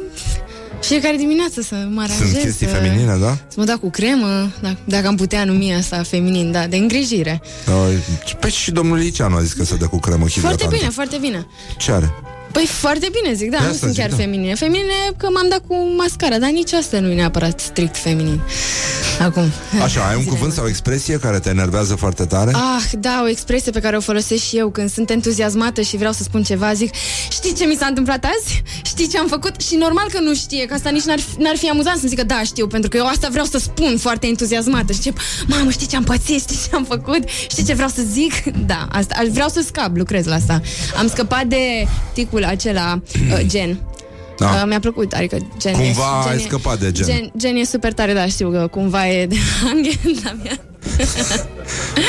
fiecare dimineață să mă aranjez. Sunt chestii să... feminine, da? Să mă dau cu cremă, dacă, dacă am putea numi asta feminin, da, de îngrijire. uh, Păi și domnul Liceanu a zis că se dă cu cremă hidratantă. Foarte bine, foarte bine. Ce are? Păi foarte bine, zic, da, de nu sunt chiar da. feminine. Feminine că m-am dat cu mascara, dar nici asta nu e neapărat strict feminin. Acum. Așa, ai un cuvânt sau o expresie care te enervează foarte tare? Ah, da, o expresie pe care o folosesc și eu când sunt entuziasmată și vreau să spun ceva, zic, știi ce mi s-a întâmplat azi? Știi ce am făcut? Și normal că nu știe, că asta nici n-ar fi, n-ar fi amuzant să-mi zică, da, știu, pentru că eu asta vreau să spun foarte entuziasmată. Și încep, mamă, știi ce am pățit, știi ce am făcut, știi ce vreau să zic? Da, asta, vreau să scap, lucrez la asta. Am scăpat de ticul acela uh, gen. Da. Uh, mi-a plăcut, adică gen. Cumva ai scăpat de gen. gen. Gen e super tare, da, știu că cumva e de Angel Damian.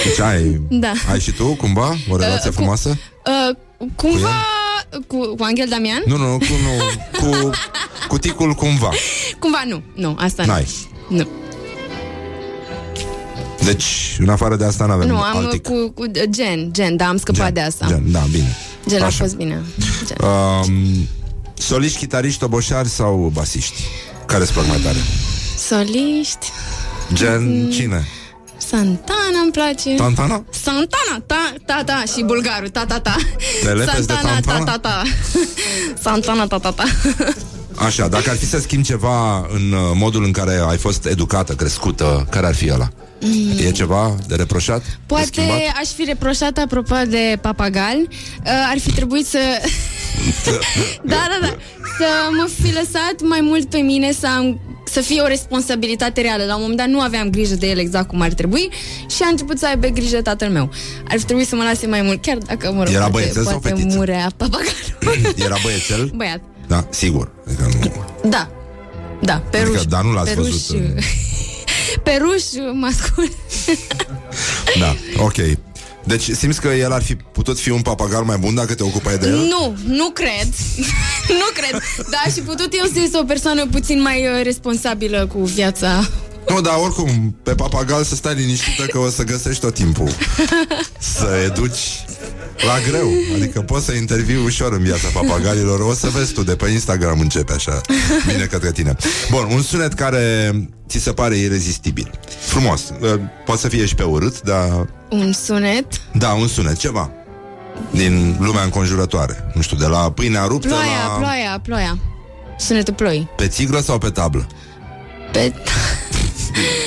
Deci ai, da. ai și tu cumva o relație uh, frumoasă? Uh, cumva cu, cu, cu Angel Damian? Nu, nu, cu, nu, cu, cu ticul cumva. Cumva nu, nu, asta N-ai. nu. Nu. Deci, în afară de asta n-avem. Nu, am cu, cu gen, gen, da, am scăpat gen, de asta. Gen, da, bine. Gen Așa. a fost bine. Gen. Um, soliști, chitariști, toboșari sau basiști? Care-ți plac mai tare? Soliști. Gen, cine? Santana îmi place. Santana? Santana, ta, ta, ta. Și bulgarul, ta, ta, ta. Santana, ta, ta, ta. Santana, ta, ta, ta. Așa, dacă ar fi să schimbi ceva în modul în care ai fost educată, crescută, care ar fi ăla? E ceva de reproșat? Poate schimbat? Aș fi reproșat apropo de papagal. uh, Ar fi trebuit să Da, da, da Să mă fi lăsat mai mult pe mine. Să am să fie o responsabilitate reală. La un moment dat nu aveam grijă de el exact cum ar trebui și a început să aibă grijă tatăl meu. Ar fi trebuit să mă lase mai mult, chiar dacă, mă rog, era băiețel sau fetiță? Murea papagalul. Era băiețel? Băiat. Da, sigur. Adică nu... Da, da, peruș. Adică, dar nu l-ați văzut în... Peruș mascul. Da, ok. Deci simți că el ar fi putut fi un papagal mai bun dacă te ocupai de el? Nu, nu cred. Nu cred. Dar aș fi putut eu să ies o persoană puțin mai responsabilă cu viața. Nu, dar oricum, pe papagal să stai liniștită că o să găsești tot timpul. Să educi la greu. Adică poți să intervii ușor în viața papagalilor. O să vezi tu, de pe Instagram începe așa. Bine către tine. Bun, un sunet care ți se pare irezistibil. Frumos. Poate să fie și pe urât, dar... Un sunet? Da, un sunet, ceva din lumea înconjurătoare. Nu știu, de la pâinea ruptă ploaia, la... Ploaia, ploaia, ploaia. Sunetul ploi. Pe țiglă sau pe tablă? Pe...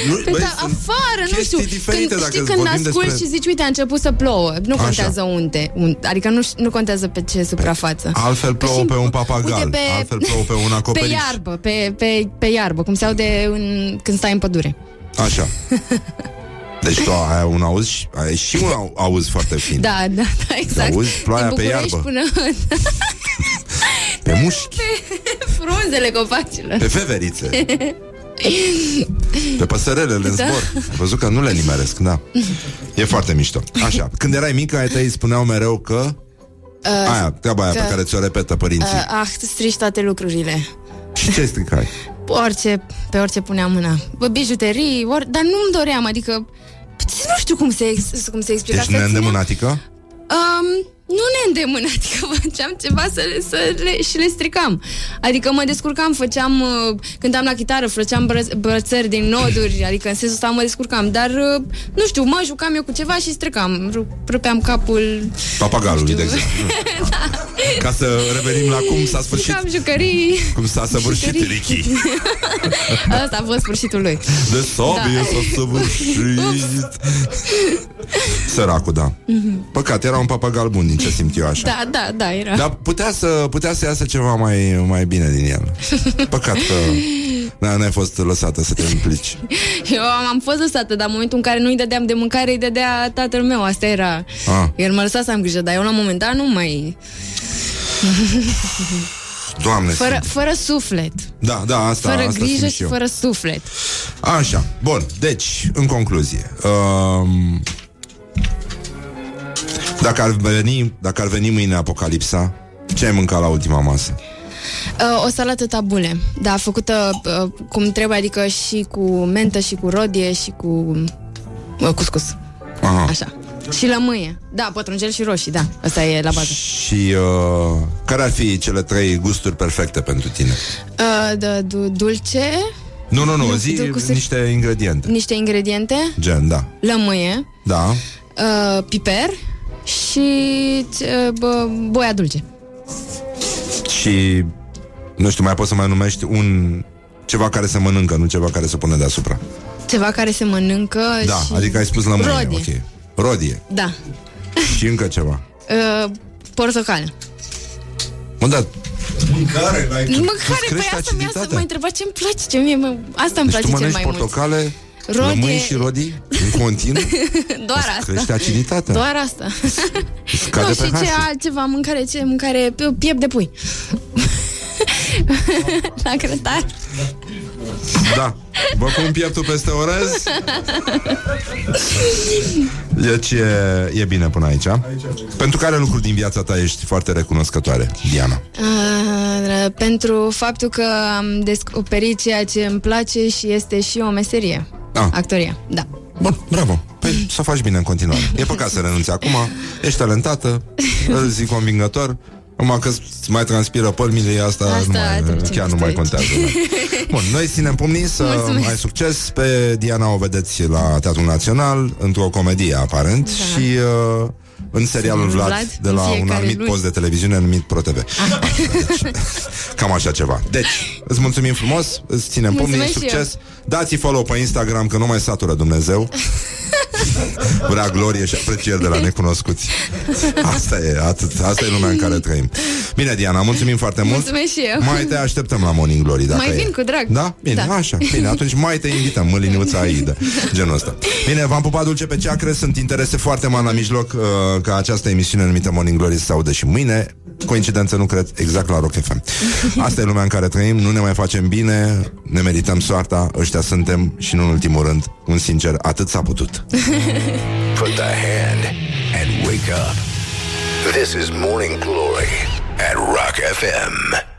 Nu, băi, afară, nu știu. Când, știi când asculti despre... și zici, uite, a început să plouă. Nu contează unde, unde. Adică nu, nu contează pe ce suprafață. Altfel plouă pe, pe un papagal, uite, pe... altfel plouă pe un acoperiș. Pe iarbă, pe, pe, pe iarbă, cum se aude în... când stai în pădure. Așa. Deci tu ai un auz și, ai și un auz foarte fin. Da, da, da, exact. Auzi ploaia pe iarbă până... Pe mușchi. Pe frunzele copacilor. Pe feverițe. Pe păsărelele în zbor. Ai văzut că nu le nimeresc, da. E foarte mișto. Așa, când erai mică, ai tăi spuneau mereu că uh, aia, treaba aia că... pe care ți-o repetă părinții. uh, Ah, strici toate lucrurile. Și ce stricai? Orice, pe orice puneam mâna. Bă, bijuterii, ori... dar nu-mi doream. Adică, nu știu cum se, ex... cum se explica. Deci neîndemânatică? Um, nu neîndemânatică. Făceam ceva să le, să le, și le stricam. Adică mă descurcam, făceam, uh, cântam la chitară, făceam bră, brățări din noduri. Adică în sensul ăsta mă descurcam. Dar, uh, nu știu, mă jucam eu cu ceva și stricam. Rupeam capul papagalului, de exemplu. Da. Ca să revenim la cum s-a sfârșit. Jucam jucării. Cum s-a săvârșit Ricky. Asta a fost sfârșitul lui. De sabie da. S-a săvârșit. Săracul, da. Mm-hmm. Păcat, era un papagal bun din ce simt eu așa. Da, da, da, era. Dar putea să, putea să iasă ceva mai, mai bine din el. Păcat că da, n-ai fost lăsată să te implici. Eu am fost lăsată, dar în momentul în care nu-i dădeam de mâncare, îi dădea tatăl meu. Asta era. Ah. El mă lăsa să am grijă, dar eu la un moment dat nu mai... Doamne, fără, fără suflet. Da, da, asta. Fără asta grijă și eu. Fără suflet. Așa, bun, deci, în concluzie, um, dacă ar veni, dacă ar veni mâine apocalipsa, ce ai mâncat la ultima masă? Uh, o salată tabule, da, făcută uh, cum trebuie, adică și cu mentă și cu rodie și cu uh, cuscus. Aha. Așa. Și lămâie. Da, pătrunjel și roșii, da. Asta e la bază. Și uh, care ar fi cele trei gusturi perfecte pentru tine? Uh, de, du- dulce. Nu, nu, nu, zi dulce. Niște ingrediente. Niște ingrediente? Gen, da. Lămâie. Da. Uh, piper și uh, bă, boia dulce. Și nu știu, mai poți să mai numești un ceva care se mănâncă, nu ceva care se pune deasupra. Ceva care se mănâncă. Da, și... adică ai spus lămâie, rodie. Ok. Rodie. Da. Și încă ceva. Uh, portocală. Mă, da. Mâncare, n-ai... Mâncare, păi asta mi-a să mă întreba ce-mi place, ce mie mă... Asta îmi deci place cel mai mult. Deci tu portocale, rodie... lămâni și rodii în continuu? Doar asta. Crește aciditatea. Doar asta. Scade nu, pe și ce altceva, mâncare, ce mâncare, piept de pui. La grătar. Da, vă pun pieptul peste orez. Deci e, e bine până aici. Pentru care lucruri din viața ta ești foarte recunoscătoare, Diana? Uh, pentru faptul că am descoperit ceea ce îmi place și este și o meserie. Ah. Actoria, da. Bun, bravo, păi să faci bine în continuare. E păcat să renunți acum, ești talentată, îl zic convingător. Numai că mai transpiră pălmile, asta, asta nu mai, chiar nu mai contează. Bun, noi ținem pumnii să mulțumesc. Ai succes. Pe Diana o vedeți la Teatrul Național, într-o comedie aparent, da. Și uh, în serialul Vlad, Vlad, de la un anumit lui. Post de televiziune numit ProTV. Ah. Deci, cam așa ceva. Deci, îți mulțumim frumos, îți ținem mulțumesc pumnii, succes. Eu. Dați-i follow pe Instagram, că nu mai satură Dumnezeu. Vrea glorie și aprecieri de la necunoscuți. Asta e, atât. Asta e lumea în care trăim. Bine, Diana, mulțumim foarte mult. Mulțumesc și eu. Mai te așteptăm la Morning Glory, dacă mai vin e. Cu drag. Da? Bine, da. Așa. Bine, atunci mai te invităm, mâliniuța Aida. Genul ăsta. Bine, v-am pupat dulce pe ceacre. Sunt interese foarte mari la mijloc uh, ca această emisiune numită Morning Glory să se audă și mâine. Coincidență, nu cred, exact la Rock F M. Asta e lumea în care trăim, nu ne mai facem bine, ne merităm soarta, ăștia suntem și, nu în ultimul rând, un sincer, atât s-a putut. Put the hand and wake up. This is Morning Glory at Rock F M.